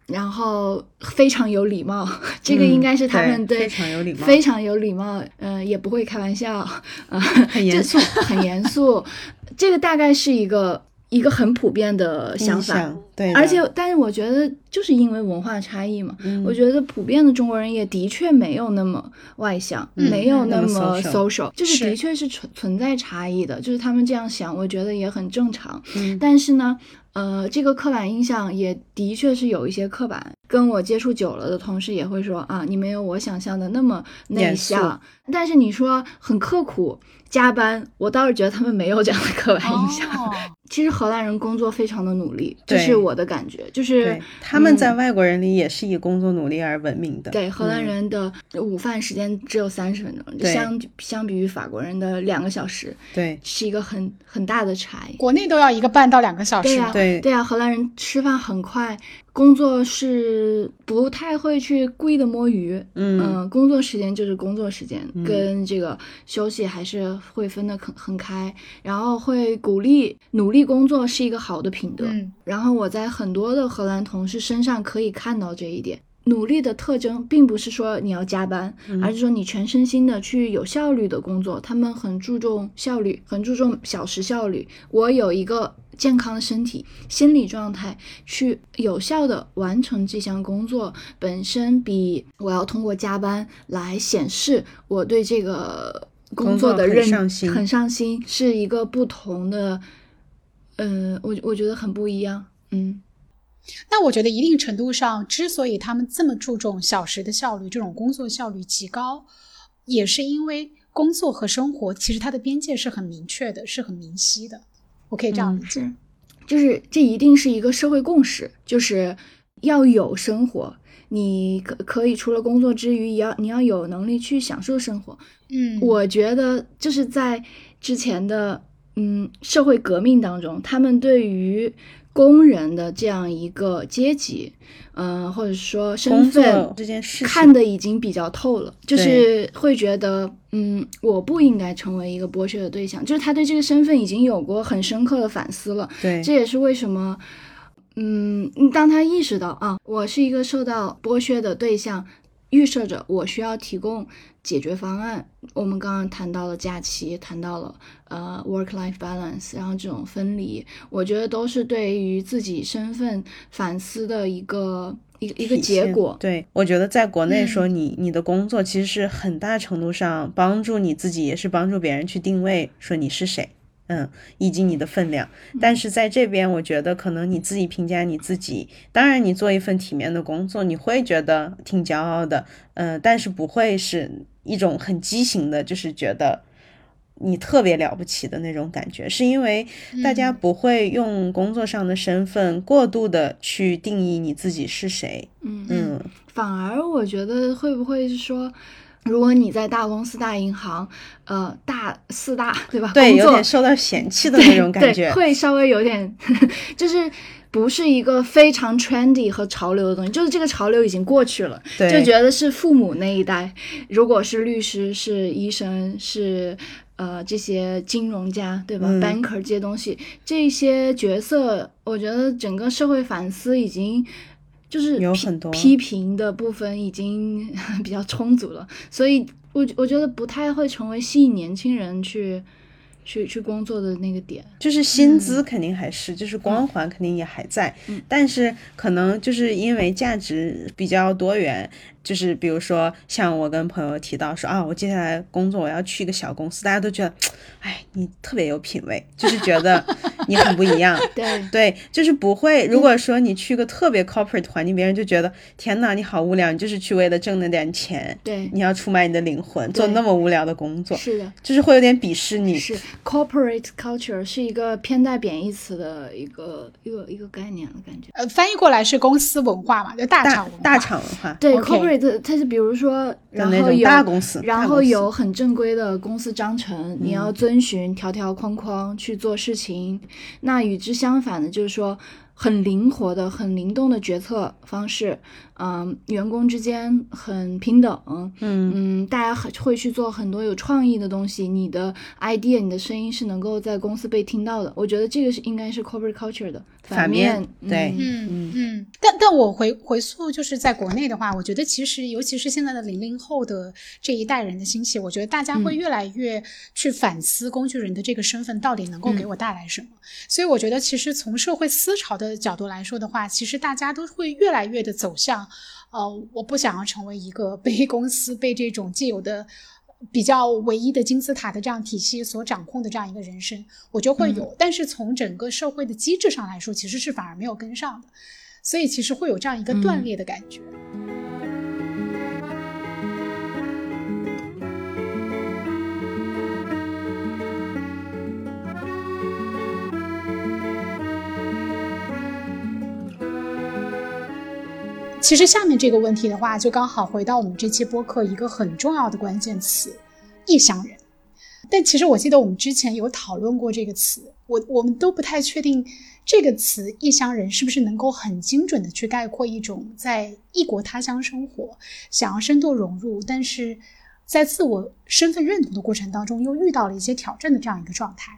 然后非常有礼貌，这个应该是他们对非常有礼貌，非常有礼貌，也不会开玩笑，很严肃，很严肃，这个大概是一个很普遍的想法，对。而且，但是我觉得就是因为文化差异嘛，我觉得普遍的中国人也的确没有那么外向，没有那么 social， 就是的确是存在差异的，就是他们这样想，我觉得也很正常。但是呢，这个刻板印象也的确是有一些刻板，跟我接触久了的同事也会说啊，你没有我想象的那么内向，但是你说很刻苦加班，我倒是觉得他们没有这样的刻板印象。其实荷兰人工作非常的努力，这是我的感觉，就是他们在外国人里也是以工作努力而闻名的。对，荷兰人的午饭时间只有30分钟，相比于法国人的2个小时，对，是一个很大的差异。国内都要1个半到2个小时。对啊，对啊，荷兰人吃饭很快，工作是不太会去故意的摸鱼，工作时间就是工作时间，跟这个休息还是会分得很开，然后会鼓励努力工作是一个好的品德，然后我在很多的荷兰同事身上可以看到这一点。努力的特征并不是说你要加班，而是说你全身心的去有效率的工作，他们很注重效率，很注重小时效率。我有一个健康的身体心理状态去有效的完成这项工作，本身比我要通过加班来显示我对这个工作的很上心是一个不同的，我觉得很不一样。那我觉得一定程度上之所以他们这么注重小时的效率，这种工作效率极高，也是因为工作和生活其实它的边界是很明确的，是很明晰的。我可以这样理解，就是这一定是一个社会共识，就是要有生活，你可以除了工作之余，你要有能力去享受生活。我觉得就是在之前的社会革命当中，他们对于工人的这样一个阶级，或者说身份这件事看得已经比较透了，就是会觉得，我不应该成为一个剥削的对象，就是他对这个身份已经有过很深刻的反思了。对，这也是为什么，当他意识到啊，我是一个受到剥削的对象，预设着我需要提供解决方案。我们刚刚谈到了假期，谈到了work-life balance， 然后这种分离，我觉得都是对于自己身份反思的一个结果。对，我觉得在国内说你的工作其实是很大程度上帮助你自己，也是帮助别人去定位说你是谁，以及你的分量。但是在这边我觉得可能你自己评价你自己，当然你做一份体面的工作你会觉得挺骄傲的，但是不会是一种很畸形的，就是觉得你特别了不起的那种感觉，是因为大家不会用工作上的身份过度的去定义你自己是谁。反而我觉得会不会是说，如果你在大公司、大银行，四大，对吧？对，有点受到嫌弃的那种感觉，会稍微有点，就是不是一个非常 trendy 和潮流的东西，就是这个潮流已经过去了，就觉得是父母那一代，如果是律师、是医生、是这些金融家，对吧？banker 这些东西，这些角色，我觉得整个社会反思已经。就是有很多批评的部分已经比较充足了，所以我觉得不太会成为吸引年轻人去工作的那个点，就是薪资肯定还是，就是光环肯定也还在，但是可能就是因为价值比较多元，就是比如说像我跟朋友提到说啊，我接下来工作我要去一个小公司，大家都觉得哎，你特别有品位，就是觉得你很不一样。对，就是不会，如果说你去一个特别 corporate 环境，别人就觉得天哪，你好无聊，你就是去为了挣那点钱，对，你要出卖你的灵魂做那么无聊的工作。是的，就是会有点鄙视你。是 corporate culture 是一个偏带贬义词的一个概念的感觉，翻译过来是公司文化嘛，就大厂文化。对，corporate 对，它是比如说然后有很正规的公司章程，你要遵循条条框框去做事情。那与之相反的就是说很灵活的很灵动的决策方式，员工之间很平等，大家会去做很多有创意的东西，你的 idea 你的声音是能够在公司被听到的。我觉得这个是应该是 corporate culture 的反面。对，但我回溯就是在国内的话，我觉得其实尤其是现在的00后的这一代人的兴起，我觉得大家会越来越去反思工具人的这个身份到底能够给我带来什么，所以我觉得其实从社会思潮的角度来说的话，其实大家都会越来越的走向我不想要成为一个被公司被这种既有的比较唯一的金字塔的这样体系所掌控的这样一个人生，我就会有但是从整个社会的机制上来说其实是反而没有跟上的，所以其实会有这样一个断裂的感觉。其实下面这个问题的话，就刚好回到我们这期播客一个很重要的关键词，异乡人。但其实我记得我们之前有讨论过这个词，我们都不太确定这个词异乡人是不是能够很精准的去概括一种在异国他乡生活，想要深度融入，但是在自我身份认同的过程当中又遇到了一些挑战的这样一个状态。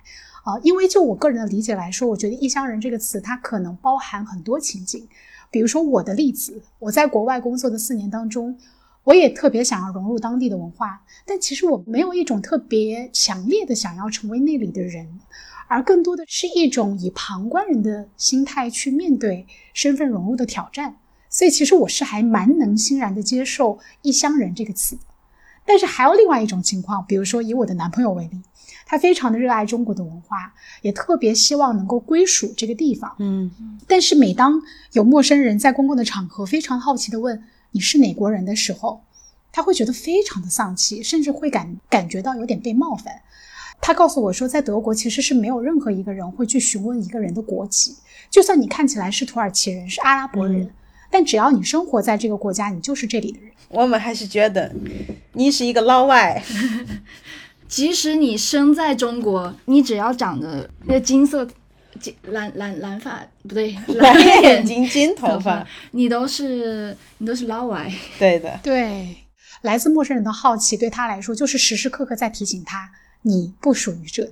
因为就我个人的理解来说，我觉得异乡人这个词它可能包含很多情景。比如说我的例子，我在国外工作的4年当中，我也特别想要融入当地的文化，但其实我没有一种特别强烈的想要成为那里的人，而更多的是一种以旁观人的心态去面对身份融入的挑战。所以其实我是还蛮能欣然的接受异乡人这个词。但是还有另外一种情况，比如说以我的男朋友为例，他非常的热爱中国的文化，也特别希望能够归属这个地方。但是每当有陌生人在公共的场合非常好奇地问你是哪国人的时候，他会觉得非常的丧气，甚至会感觉到有点被冒犯。他告诉我说，在德国其实是没有任何一个人会去询问一个人的国籍，就算你看起来是土耳其人，是阿拉伯人，但只要你生活在这个国家，你就是这里的人。我们还是觉得你是一个老外。即使你生在中国，你只要长着金色蓝眼睛金头发，你都是老外。对的，对，来自陌生人的好奇对他来说就是时时刻刻在提醒他你不属于这里。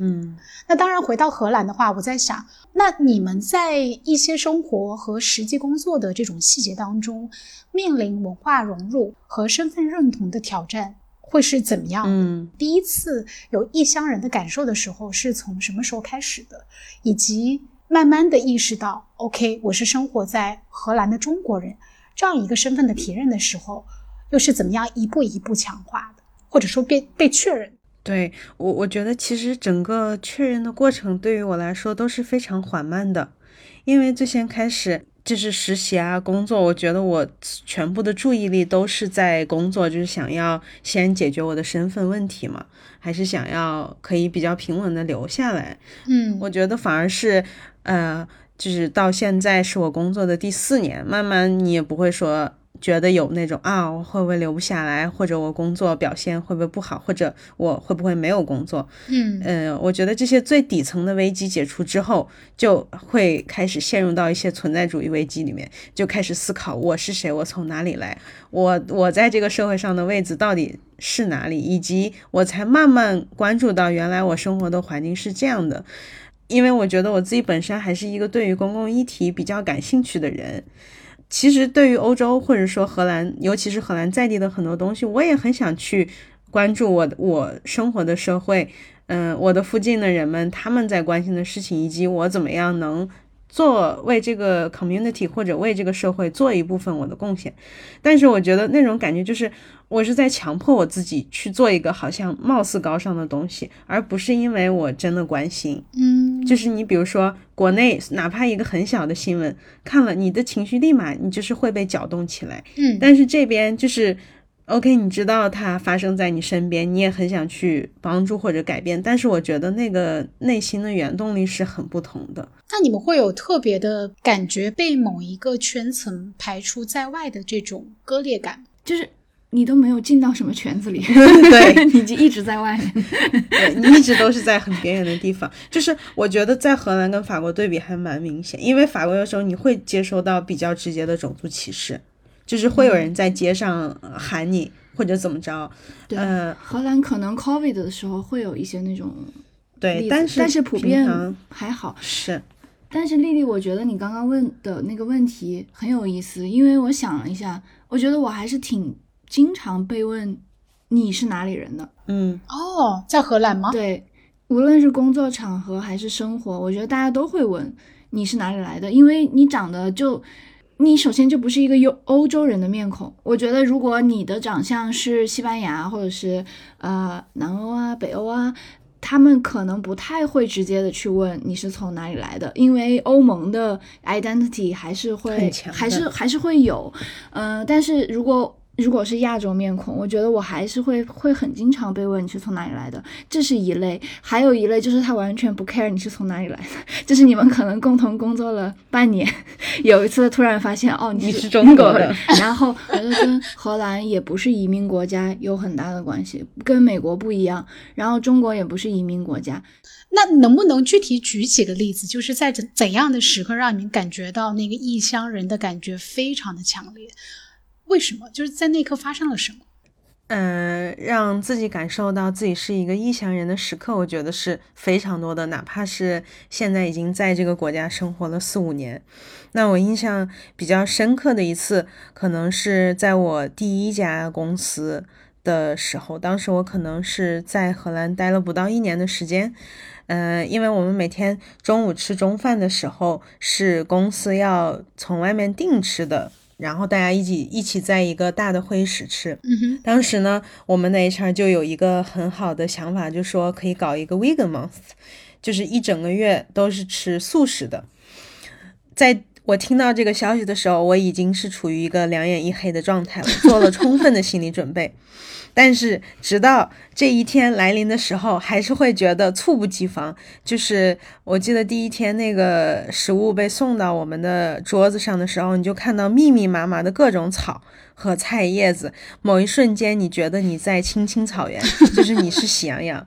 那当然回到荷兰的话，我在想，那你们在一些生活和实际工作的这种细节当中面临文化融入和身份认同的挑战会是怎么样的？第一次有异乡人的感受的时候是从什么时候开始的？以及慢慢的意识到 OK 我是生活在荷兰的中国人这样一个身份的体认的时候，又是怎么样一步一步强化的，或者说被确认？对，我觉得其实整个确认的过程对于我来说都是非常缓慢的，因为最先开始就是实习啊工作，我觉得我全部的注意力都是在工作，就是想要先解决我的身份问题嘛，还是想要可以比较平稳的留下来。我觉得反而是就是到现在是我工作的第4年，慢慢你也不会说觉得有那种我会不会留不下来，或者我工作表现会不会不好，或者我会不会没有工作。我觉得这些最底层的危机解除之后，就会开始陷入到一些存在主义危机里面，就开始思考我是谁，我从哪里来，我在这个社会上的位置到底是哪里，以及我才慢慢关注到原来我生活的环境是这样的。因为我觉得我自己本身还是一个对于公共议题比较感兴趣的人，其实对于欧洲或者说荷兰，尤其是荷兰在地的很多东西，我也很想去关注我生活的社会，我的附近的人们他们在关心的事情，以及我怎么样能为这个 community 或者为这个社会做一部分我的贡献。但是我觉得那种感觉就是我是在强迫我自己去做一个好像貌似高尚的东西，而不是因为我真的关心。就是你比如说国内哪怕一个很小的新闻看了，你的情绪立马你就是会被搅动起来。但是这边就是OK 你知道它发生在你身边，你也很想去帮助或者改变，但是我觉得那个内心的原动力是很不同的。那你们会有特别的感觉被某一个圈层排除在外的这种割裂感？就是你都没有进到什么圈子里对，你就一直在外面对，你一直都是在很边缘的地方。就是我觉得在荷兰跟法国对比还蛮明显，因为法国有时候你会接收到比较直接的种族歧视，就是会有人在街上喊你、或者怎么着。对，荷兰可能 COVID 的时候会有一些那种对，但是普遍还好。是，但是丽丽，我觉得你刚刚问的那个问题很有意思，因为我想了一下，我觉得我还是挺经常被问你是哪里人的。嗯，哦，在荷兰吗？对，无论是工作场合还是生活，我觉得大家都会问你是哪里来的，因为你长得就，你首先就不是一个欧洲人的面孔。我觉得如果你的长相是西班牙或者是南欧啊北欧啊，他们可能不太会直接的去问你是从哪里来的，因为欧盟的 identity 还是会有。但是如果是亚洲面孔，我觉得我还是会很经常被问你是从哪里来的，这是一类。还有一类就是他完全不 care 你是从哪里来的，就是你们可能共同工作了半年，有一次突然发现哦你是中国人，然后我觉得跟荷兰也不是移民国家有很大的关系，跟美国不一样，然后中国也不是移民国家。那能不能具体举几个例子，就是在怎样的时刻让你们感觉到那个异乡人的感觉非常的强烈？为什么？就是在那一刻发生了什么？让自己感受到自己是一个异乡人的时刻，我觉得是非常多的，哪怕是现在已经在这个国家生活了4-5年。那我印象比较深刻的一次，可能是在我第一家公司的时候，当时我可能是在荷兰待了不到1年的时间。因为我们每天中午吃中饭的时候，是公司要从外面订吃的，然后大家一起在一个大的会议室吃。当时呢，我们的 HR 就有一个很好的想法，就说可以搞一个 vegan month， 就是一整个月都是吃素食的。在我听到这个消息的时候，我已经是处于一个2眼一黑的状态，我做了充分的心理准备但是直到这一天来临的时候，还是会觉得猝不及防。就是我记得第一天那个食物被送到我们的桌子上的时候，你就看到密密麻麻的各种草和菜叶子，某一瞬间你觉得你在青青草原就是你是喜羊羊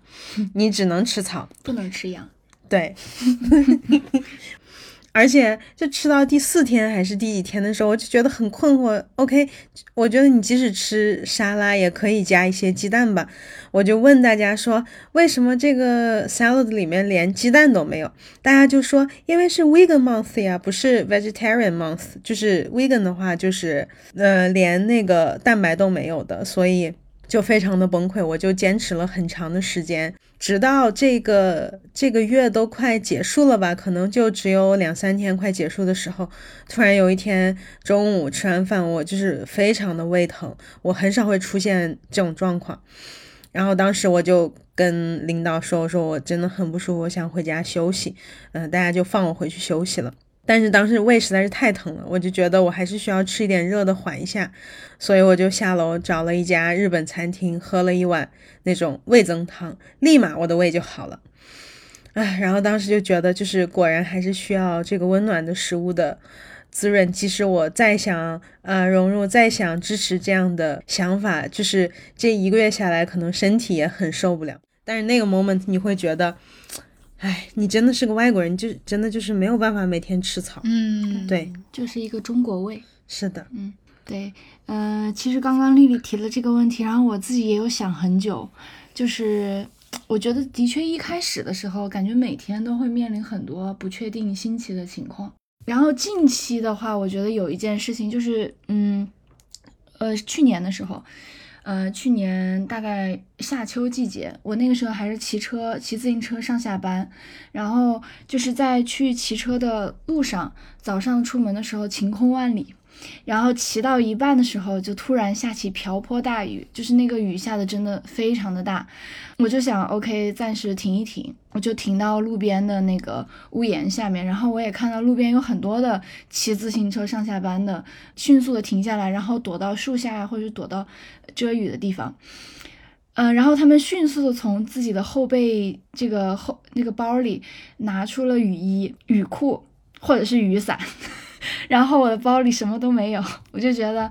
你只能吃草不能吃羊。对而且就吃到第4天还是第几天的时候，我就觉得很困惑。 OK， 我觉得你即使吃沙拉也可以加一些鸡蛋吧，我就问大家说为什么这个 salad 里面连鸡蛋都没有，大家就说因为是 vegan month 呀，不是 vegetarian month， 就是 vegan 的话就是连那个蛋白都没有的，所以就非常的崩溃。我就坚持了很长的时间，直到这个月都快结束了吧，可能就只有2-3天快结束的时候，突然有一天中午吃完饭，我就是非常的胃疼，我很少会出现这种状况。然后当时我就跟领导说，我说我真的很不舒服，我想回家休息。大家就放我回去休息了。但是当时胃实在是太疼了，我就觉得我还是需要吃一点热的缓一下，所以我就下楼找了一家日本餐厅，喝了一碗那种味增汤，立马我的胃就好了。然后当时就觉得就是果然还是需要这个温暖的食物的滋润，即使我再想融入，再想支持这样的想法，就是这1个月下来可能身体也很受不了，但是那个 moment 你会觉得你真的是个外国人，就真的就是没有办法每天吃草。对，就是一个中国味。是的，对。其实刚刚丽丽提了这个问题，然后我自己也有想很久，就是我觉得的确一开始的时候，感觉每天都会面临很多不确定、新奇的情况。然后近期的话，我觉得有一件事情就是，去年的时候。去年大概夏秋季节，我那个时候还是骑自行车上下班，然后就是在去骑车的路上，早上出门的时候晴空万里，然后骑到一半的时候就突然下起瓢泼大雨，就是那个雨下的真的非常的大，我就想 OK 暂时停一停，我就停到路边的那个屋檐下面，然后我也看到路边有很多的骑自行车上下班的，迅速的停下来，然后躲到树下或者躲到遮雨的地方。然后他们迅速的从自己的后背这个那个包里拿出了雨衣、雨裤或者是雨伞，然后我的包里什么都没有，我就觉得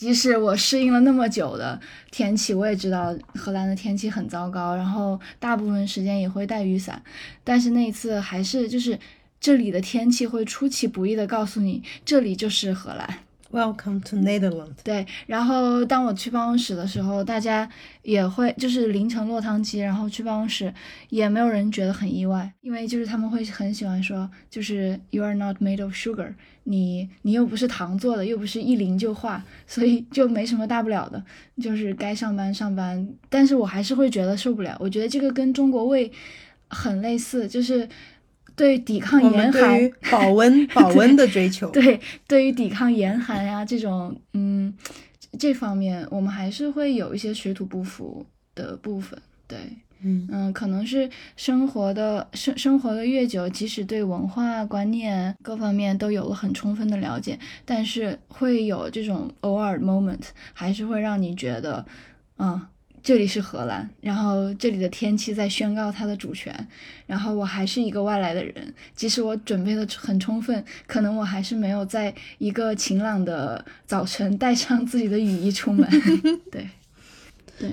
即使我适应了那么久的天气，我也知道荷兰的天气很糟糕，然后大部分时间也会带雨伞，但是那一次还是就是这里的天气会出其不意的告诉你，这里就是荷兰。Welcome to Netherlands。 对，然后当我去办公室的时候，大家也会就是凌晨落汤鸡，然后去办公室也没有人觉得很意外，因为就是他们会很喜欢说就是 You are not made of sugar， 你又不是糖做的，又不是一淋就化，所以就没什么大不了的，就是该上班上班。但是我还是会觉得受不了，我觉得这个跟中国胃很类似，就是对于抵抗严寒，我们对于保温的追求，对于抵抗严寒呀、这种这方面，我们还是会有一些水土不服的部分。对，可能是生活的越久，即使对文化观念各方面都有了很充分的了解，但是会有这种偶尔 moment， 还是会让你觉得，这里是荷兰，然后这里的天气在宣告它的主权，然后我还是一个外来的人，即使我准备的很充分，可能我还是没有在一个晴朗的早晨带上自己的雨衣出门。对。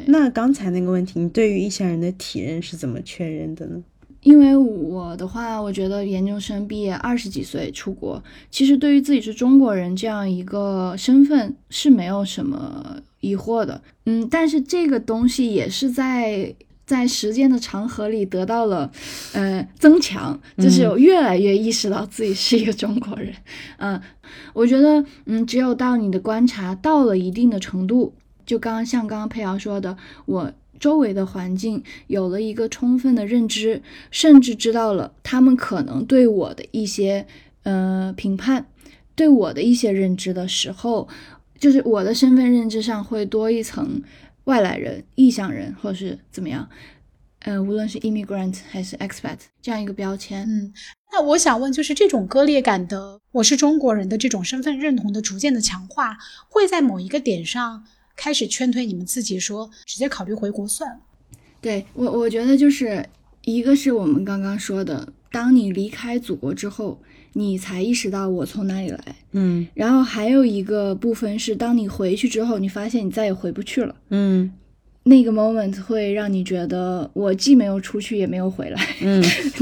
那刚才那个问题，你对于异乡人的体认是怎么确认的呢？因为我的话，我觉得研究生毕业20几岁出国，其实对于自己是中国人这样一个身份是没有什么疑惑的，但是这个东西也是在时间的长河里得到了增强，就是我越来越意识到自己是一个中国人。我觉得只有到你的观察到了一定的程度，就像刚刚佩瑶说的，我周围的环境有了一个充分的认知，甚至知道了他们可能对我的一些评判，对我的一些认知的时候，就是我的身份认知上会多一层外来人、异乡人或是怎么样，无论是 immigrant 还是 expat 这样一个标签。那我想问，就是这种割裂感的我是中国人的这种身份认同的逐渐的强化，会在某一个点上开始劝退你们自己说直接考虑回国算了？对，我觉得就是一个是我们刚刚说的，当你离开祖国之后你才意识到我从哪里来，然后还有一个部分是当你回去之后你发现你再也回不去了，那个 moment 会让你觉得我既没有出去也没有回来，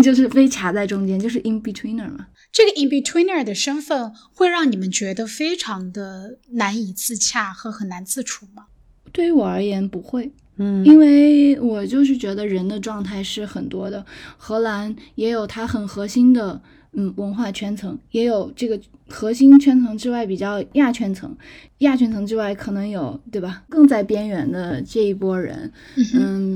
就是被卡在中间，就是 in-betweener 嘛。这个 in-betweener 的身份会让你们觉得非常的难以自洽和很难自处吗？对于我而言不会，因为我就是觉得人的状态是很多的，荷兰也有它很核心的文化圈层，也有这个核心圈层之外比较亚圈层，亚圈层之外可能有，对吧，更在边缘的这一波人。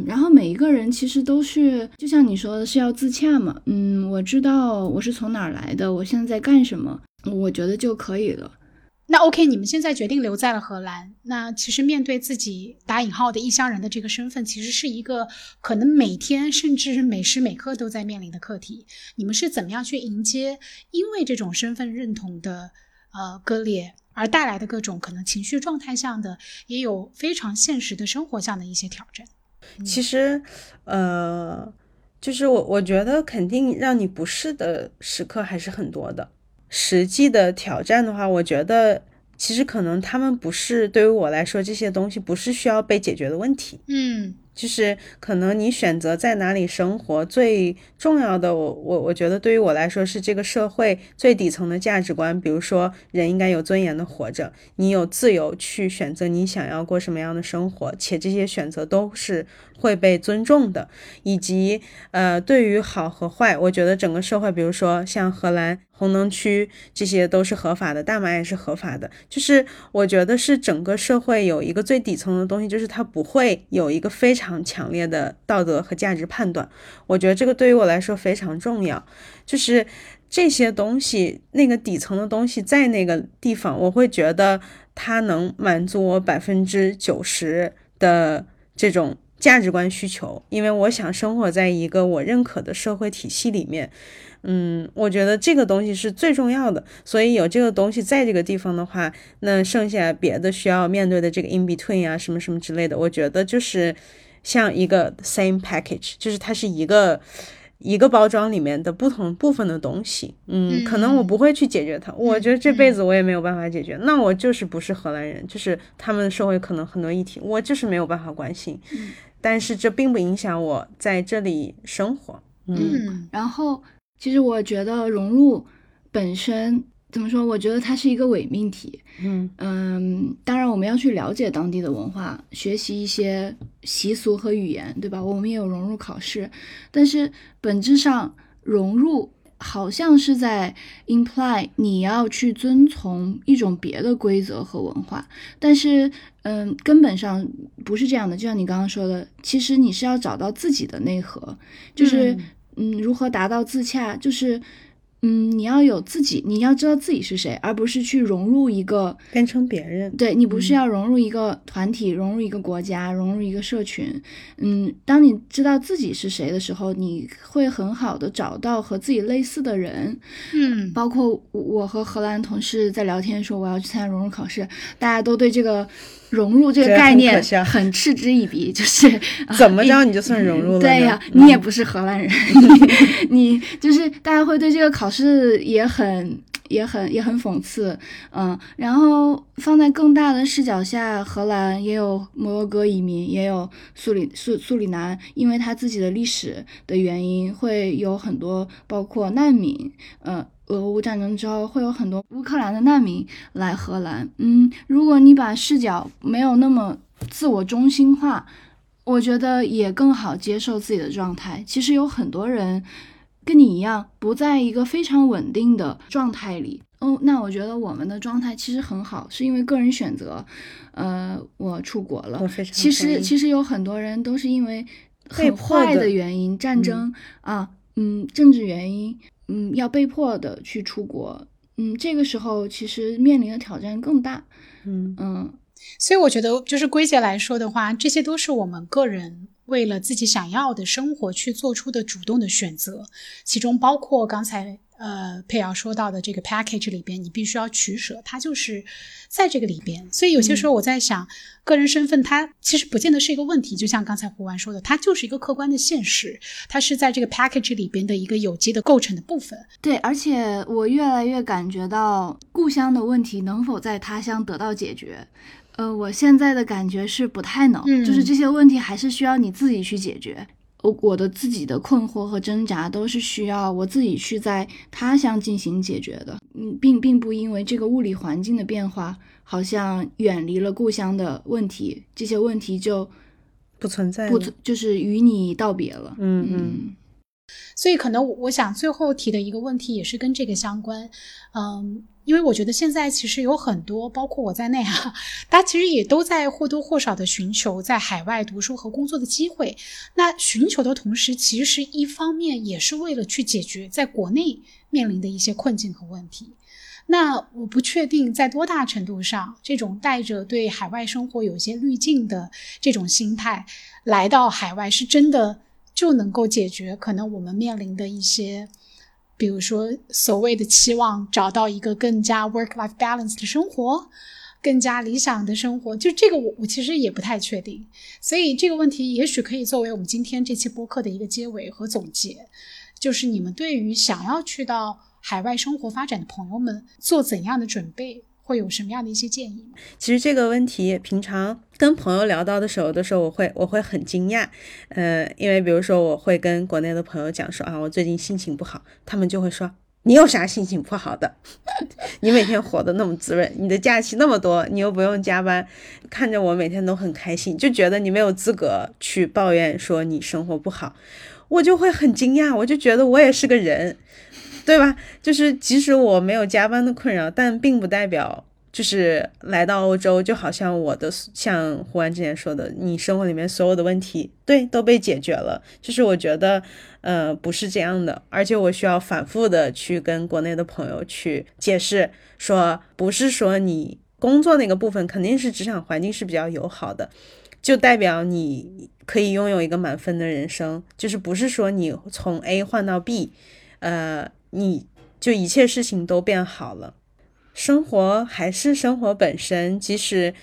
然后每一个人其实都是就像你说的是要自洽嘛，我知道我是从哪儿来的，我现在在干什么，我觉得就可以了。那 OK， 你们现在决定留在了荷兰，那其实面对自己打引号的异乡人的这个身份，其实是一个可能每天甚至每时每刻都在面临的课题，你们是怎么样去迎接因为这种身份认同的割裂而带来的各种可能情绪状态上的，也有非常现实的生活上的一些挑战？其实就是我觉得肯定让你不适的时刻还是很多的，实际的挑战的话，我觉得其实可能他们不是，对于我来说这些东西不是需要被解决的问题。就是可能你选择在哪里生活最重要的，我觉得对于我来说是这个社会最底层的价值观，比如说人应该有尊严的活着，你有自由去选择你想要过什么样的生活，且这些选择都是会被尊重的，以及对于好和坏，我觉得整个社会，比如说像荷兰红灯区这些都是合法的，大麻也是合法的，就是我觉得是整个社会有一个最底层的东西，就是它不会有一个非常强烈的道德和价值判断，我觉得这个对于我来说非常重要，就是这些东西，那个底层的东西在那个地方，我会觉得它能满足我90%的这种价值观需求，因为我想生活在一个我认可的社会体系里面，我觉得这个东西是最重要的，所以有这个东西在这个地方的话，那剩下别的需要面对的这个 in between 啊，什么什么之类的，我觉得就是像一个 same package， 就是它是一个一个包装里面的不同部分的东西，嗯，可能我不会去解决它，我觉得这辈子我也没有办法解决，那我就是不是荷兰人，就是他们社会可能很多议题我就是没有办法关心，但是这并不影响我在这里生活。 然后其实我觉得融入本身怎么说，我觉得它是一个伪命题。当然我们要去了解当地的文化，学习一些习俗和语言，对吧？我们也有融入考试，但是本质上融入好像是在 imply 你要去遵从一种别的规则和文化，但是根本上不是这样的。就像你刚刚说的，其实你是要找到自己的内核，就是如何达到自洽，就是你要有自己，你要知道自己是谁，而不是去融入一个变成别人。对，你不是要融入一个团体，融入一个国家，融入一个社群。当你知道自己是谁的时候，你会很好的找到和自己类似的人。包括我和荷兰同事在聊天说我要去参加融入考试，大家都对这个融入这个概念很嗤之以鼻，就是怎么着你就算融入了？对呀、你也不是荷兰人，你就是大家会对这个考试也很讽刺，然后放在更大的视角下，荷兰也有摩洛哥移民，也有苏里南，因为他自己的历史的原因，会有很多包括难民，俄乌战争之后会有很多乌克兰的难民来荷兰。如果你把视角没有那么自我中心化，我觉得也更好接受自己的状态。其实有很多人跟你一样，不在一个非常稳定的状态里。那我觉得我们的状态其实很好，是因为个人选择。我出国了，其实有很多人都是因为很坏的原因，战争政治原因，要被迫的去出国。这个时候其实面临的挑战更大。所以我觉得就是归结来说的话，这些都是我们个人为了自己想要的生活去做出的主动的选择，其中包括刚才佩瑶说到的这个 package 里边，你必须要取舍，它就是在这个里边。所以有些时候我在想，个人身份它其实不见得是一个问题，就像刚才胡婉说的，它就是一个客观的现实，它是在这个 package 里边的一个有机的构成的部分。对，而且我越来越感觉到故乡的问题能否在他乡得到解决，我现在的感觉是不太能，就是这些问题还是需要你自己去解决。我的自己的困惑和挣扎都是需要我自己去在他乡进行解决的，并不因为这个物理环境的变化好像远离了故乡的问题，这些问题就不存在了，就是与你道别了。所以可能我想最后提的一个问题也是跟这个相关。因为我觉得现在其实有很多，包括我在内大家其实也都在或多或少的寻求在海外读书和工作的机会。那寻求的同时，其实一方面也是为了去解决在国内面临的一些困境和问题。那我不确定在多大程度上，这种带着对海外生活有些滤镜的这种心态来到海外，是真的就能够解决可能我们面临的一些，比如说所谓的期望找到一个更加 work-life balance 的生活，更加理想的生活，就这个我其实也不太确定。所以这个问题也许可以作为我们今天这期播客的一个结尾和总结，就是你们对于想要去到海外生活发展的朋友们做怎样的准备，会有什么样的一些建议？其实这个问题平常跟朋友聊到的时候我会很惊讶，因为比如说我会跟国内的朋友讲说我最近心情不好，他们就会说你有啥心情不好的？你每天活得那么滋润，你的假期那么多，你又不用加班，看着我每天都很开心，就觉得你没有资格去抱怨说你生活不好。我就会很惊讶，我就觉得我也是个人，对吧？就是即使我没有加班的困扰，但并不代表就是来到欧洲就好像我的，像胡安之前说的，你生活里面所有的问题对都被解决了，就是我觉得不是这样的。而且我需要反复的去跟国内的朋友去解释说，不是说你工作那个部分肯定是职场环境是比较友好的，就代表你可以拥有一个满分的人生，就是不是说你从 A 换到 B，你就一切事情都变好了。生活还是生活本身，即使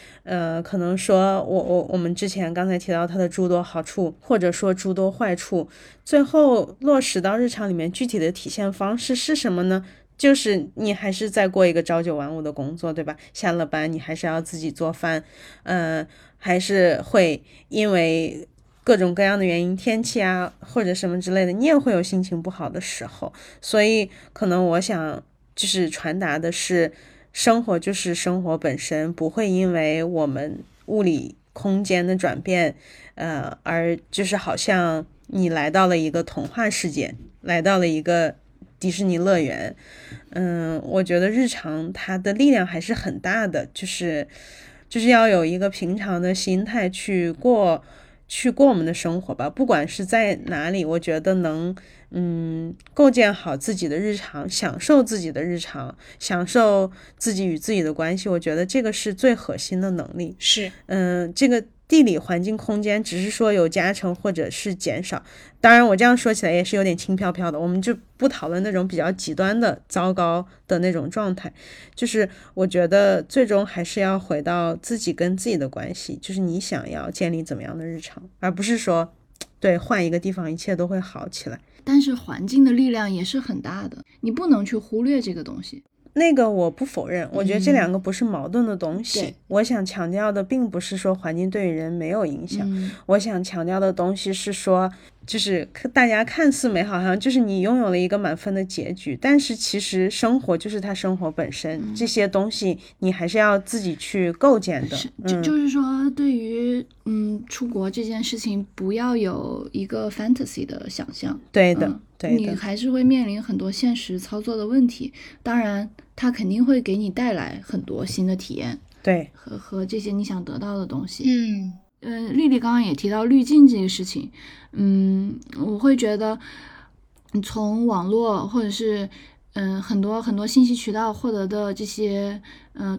可能说我们之前刚才提到它的诸多好处，或者说诸多坏处，最后落实到日常里面具体的体现方式是什么呢？就是你还是在过一个朝九晚五的工作，对吧？下了班你还是要自己做饭，还是会因为各种各样的原因，天气啊或者什么之类的，你也会有心情不好的时候。所以可能我想就是传达的是，生活就是生活本身，不会因为我们物理空间的转变，而就是好像你来到了一个童话世界，来到了一个迪士尼乐园。我觉得日常它的力量还是很大的，就是要有一个平常的心态去过我们的生活吧，不管是在哪里，我觉得能构建好自己的日常，享受自己的日常，享受自己与自己的关系，我觉得这个是最核心的能力。是这个地理环境空间只是说有加成或者是减少，当然我这样说起来也是有点轻飘飘的，我们就不讨论那种比较极端的糟糕的那种状态，就是我觉得最终还是要回到自己跟自己的关系，就是你想要建立怎么样的日常，而不是说对换一个地方一切都会好起来。但是环境的力量也是很大的，你不能去忽略这个东西。那个我不否认，我觉得这两个不是矛盾的东西。我想强调的并不是说环境对于人没有影响，我想强调的东西是说，就是大家看似美好，好像就是你拥有了一个满分的结局，但是其实生活就是它生活本身，这些东西你还是要自己去构建的。就是说对于出国这件事情，不要有一个 fantasy 的想象。对的，对的，你还是会面临很多现实操作的问题，当然它肯定会给你带来很多新的体验，对，和这些你想得到的东西。丽丽刚刚也提到滤镜这个事情，我会觉得从网络或者是很多很多信息渠道获得的这些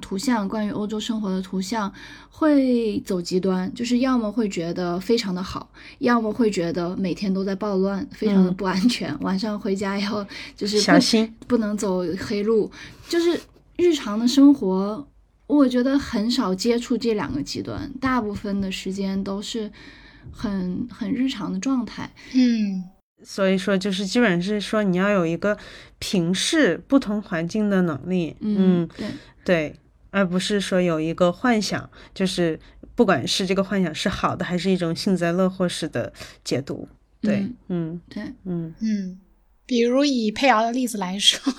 图像，关于欧洲生活的图像会走极端，就是要么会觉得非常的好，要么会觉得每天都在暴乱，非常的不安全，晚上回家要就是小心，不能走黑路，就是日常的生活我觉得很少接触这两个极端，大部分的时间都是很日常的状态。所以说就是基本是说你要有一个平视不同环境的能力。对，而不是说有一个幻想，就是不管是这个幻想是好的还是一种幸灾乐祸式的解读。对，对，比如以佩瑶的例子来说，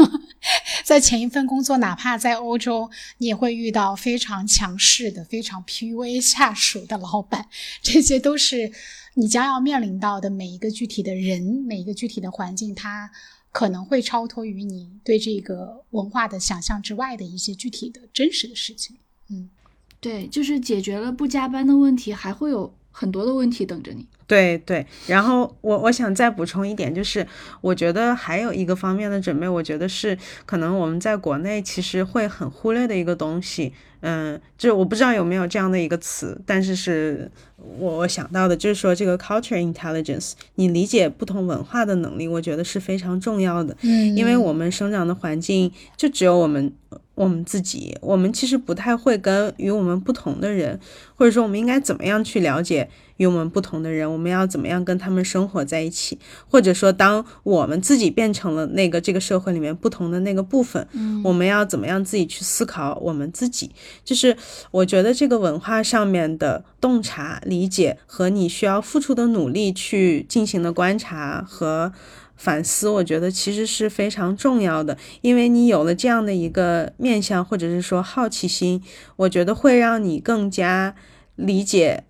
在前一份工作，哪怕在欧洲，你也会遇到非常强势的、非常 PUA 下属的老板，这些都是你将要面临到的每一个具体的人、每一个具体的环境，它可能会超脱于你对这个文化的想象之外的一些具体的真实的事情。对，就是解决了不加班的问题，还会有很多的问题等着你。对，然后我想再补充一点，就是我觉得还有一个方面的准备，我觉得是可能我们在国内其实会很忽略的一个东西，就我不知道有没有这样的一个词，但是是我想到的，就是说这个 culture intelligence， 你理解不同文化的能力，我觉得是非常重要的。因为我们生长的环境就只有我们自己，我们其实不太会跟与我们不同的人，或者说我们应该怎么样去了解与我们不同的人，我们要怎么样跟他们生活在一起，或者说当我们自己变成了这个社会里面不同的那个部分，我们要怎么样自己去思考我们自己。就是我觉得这个文化上面的洞察理解和你需要付出的努力去进行的观察和反思，我觉得其实是非常重要的，因为你有了这样的一个面向，或者是说好奇心，我觉得会让你更加理解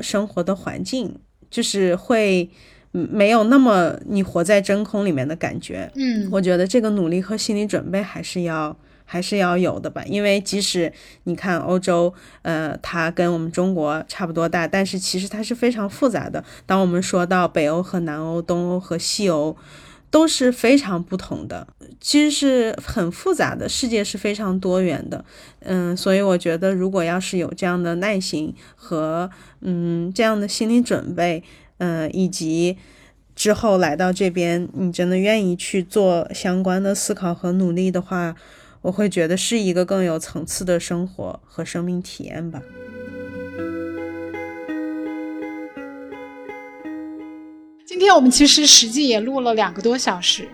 生活的环境，就是会没有那么你活在真空里面的感觉。我觉得这个努力和心理准备还是要有的吧，因为即使你看欧洲，它跟我们中国差不多大，但是其实它是非常复杂的。当我们说到北欧和南欧、东欧和西欧，都是非常不同的，其实是很复杂的，世界是非常多元的。所以我觉得如果要是有这样的耐心和这样的心理准备，以及之后来到这边，你真的愿意去做相关的思考和努力的话，我会觉得是一个更有层次的生活和生命体验吧。今天我们其实实际也录了2个多小时，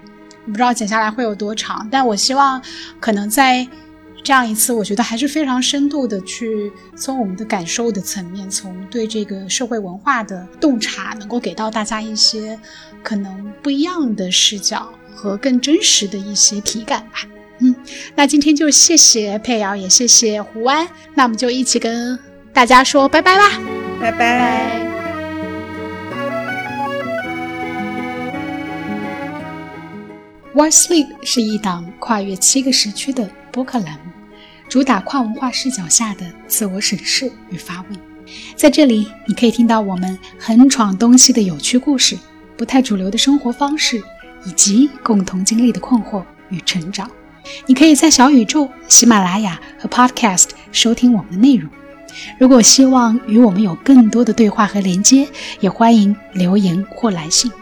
不知道剪下来会有多长，但我希望可能在这样一次，我觉得还是非常深度的去从我们的感受的层面，从对这个社会文化的洞察，能够给到大家一些可能不一样的视角和更真实的一些体感吧。那今天就谢谢佩瑶，也谢谢胡安，那我们就一起跟大家说拜拜吧。拜拜。拜拜。While Asleep 是一档跨越7个时区的播客栏目，主打跨文化视角下的自我审视与发问。在这里，你可以听到我们横闯东西的有趣故事，不太主流的生活方式，以及共同经历的困惑与成长。你可以在小宇宙、喜马拉雅和 Podcast 收听我们的内容。如果希望与我们有更多的对话和连接，也欢迎留言或来信。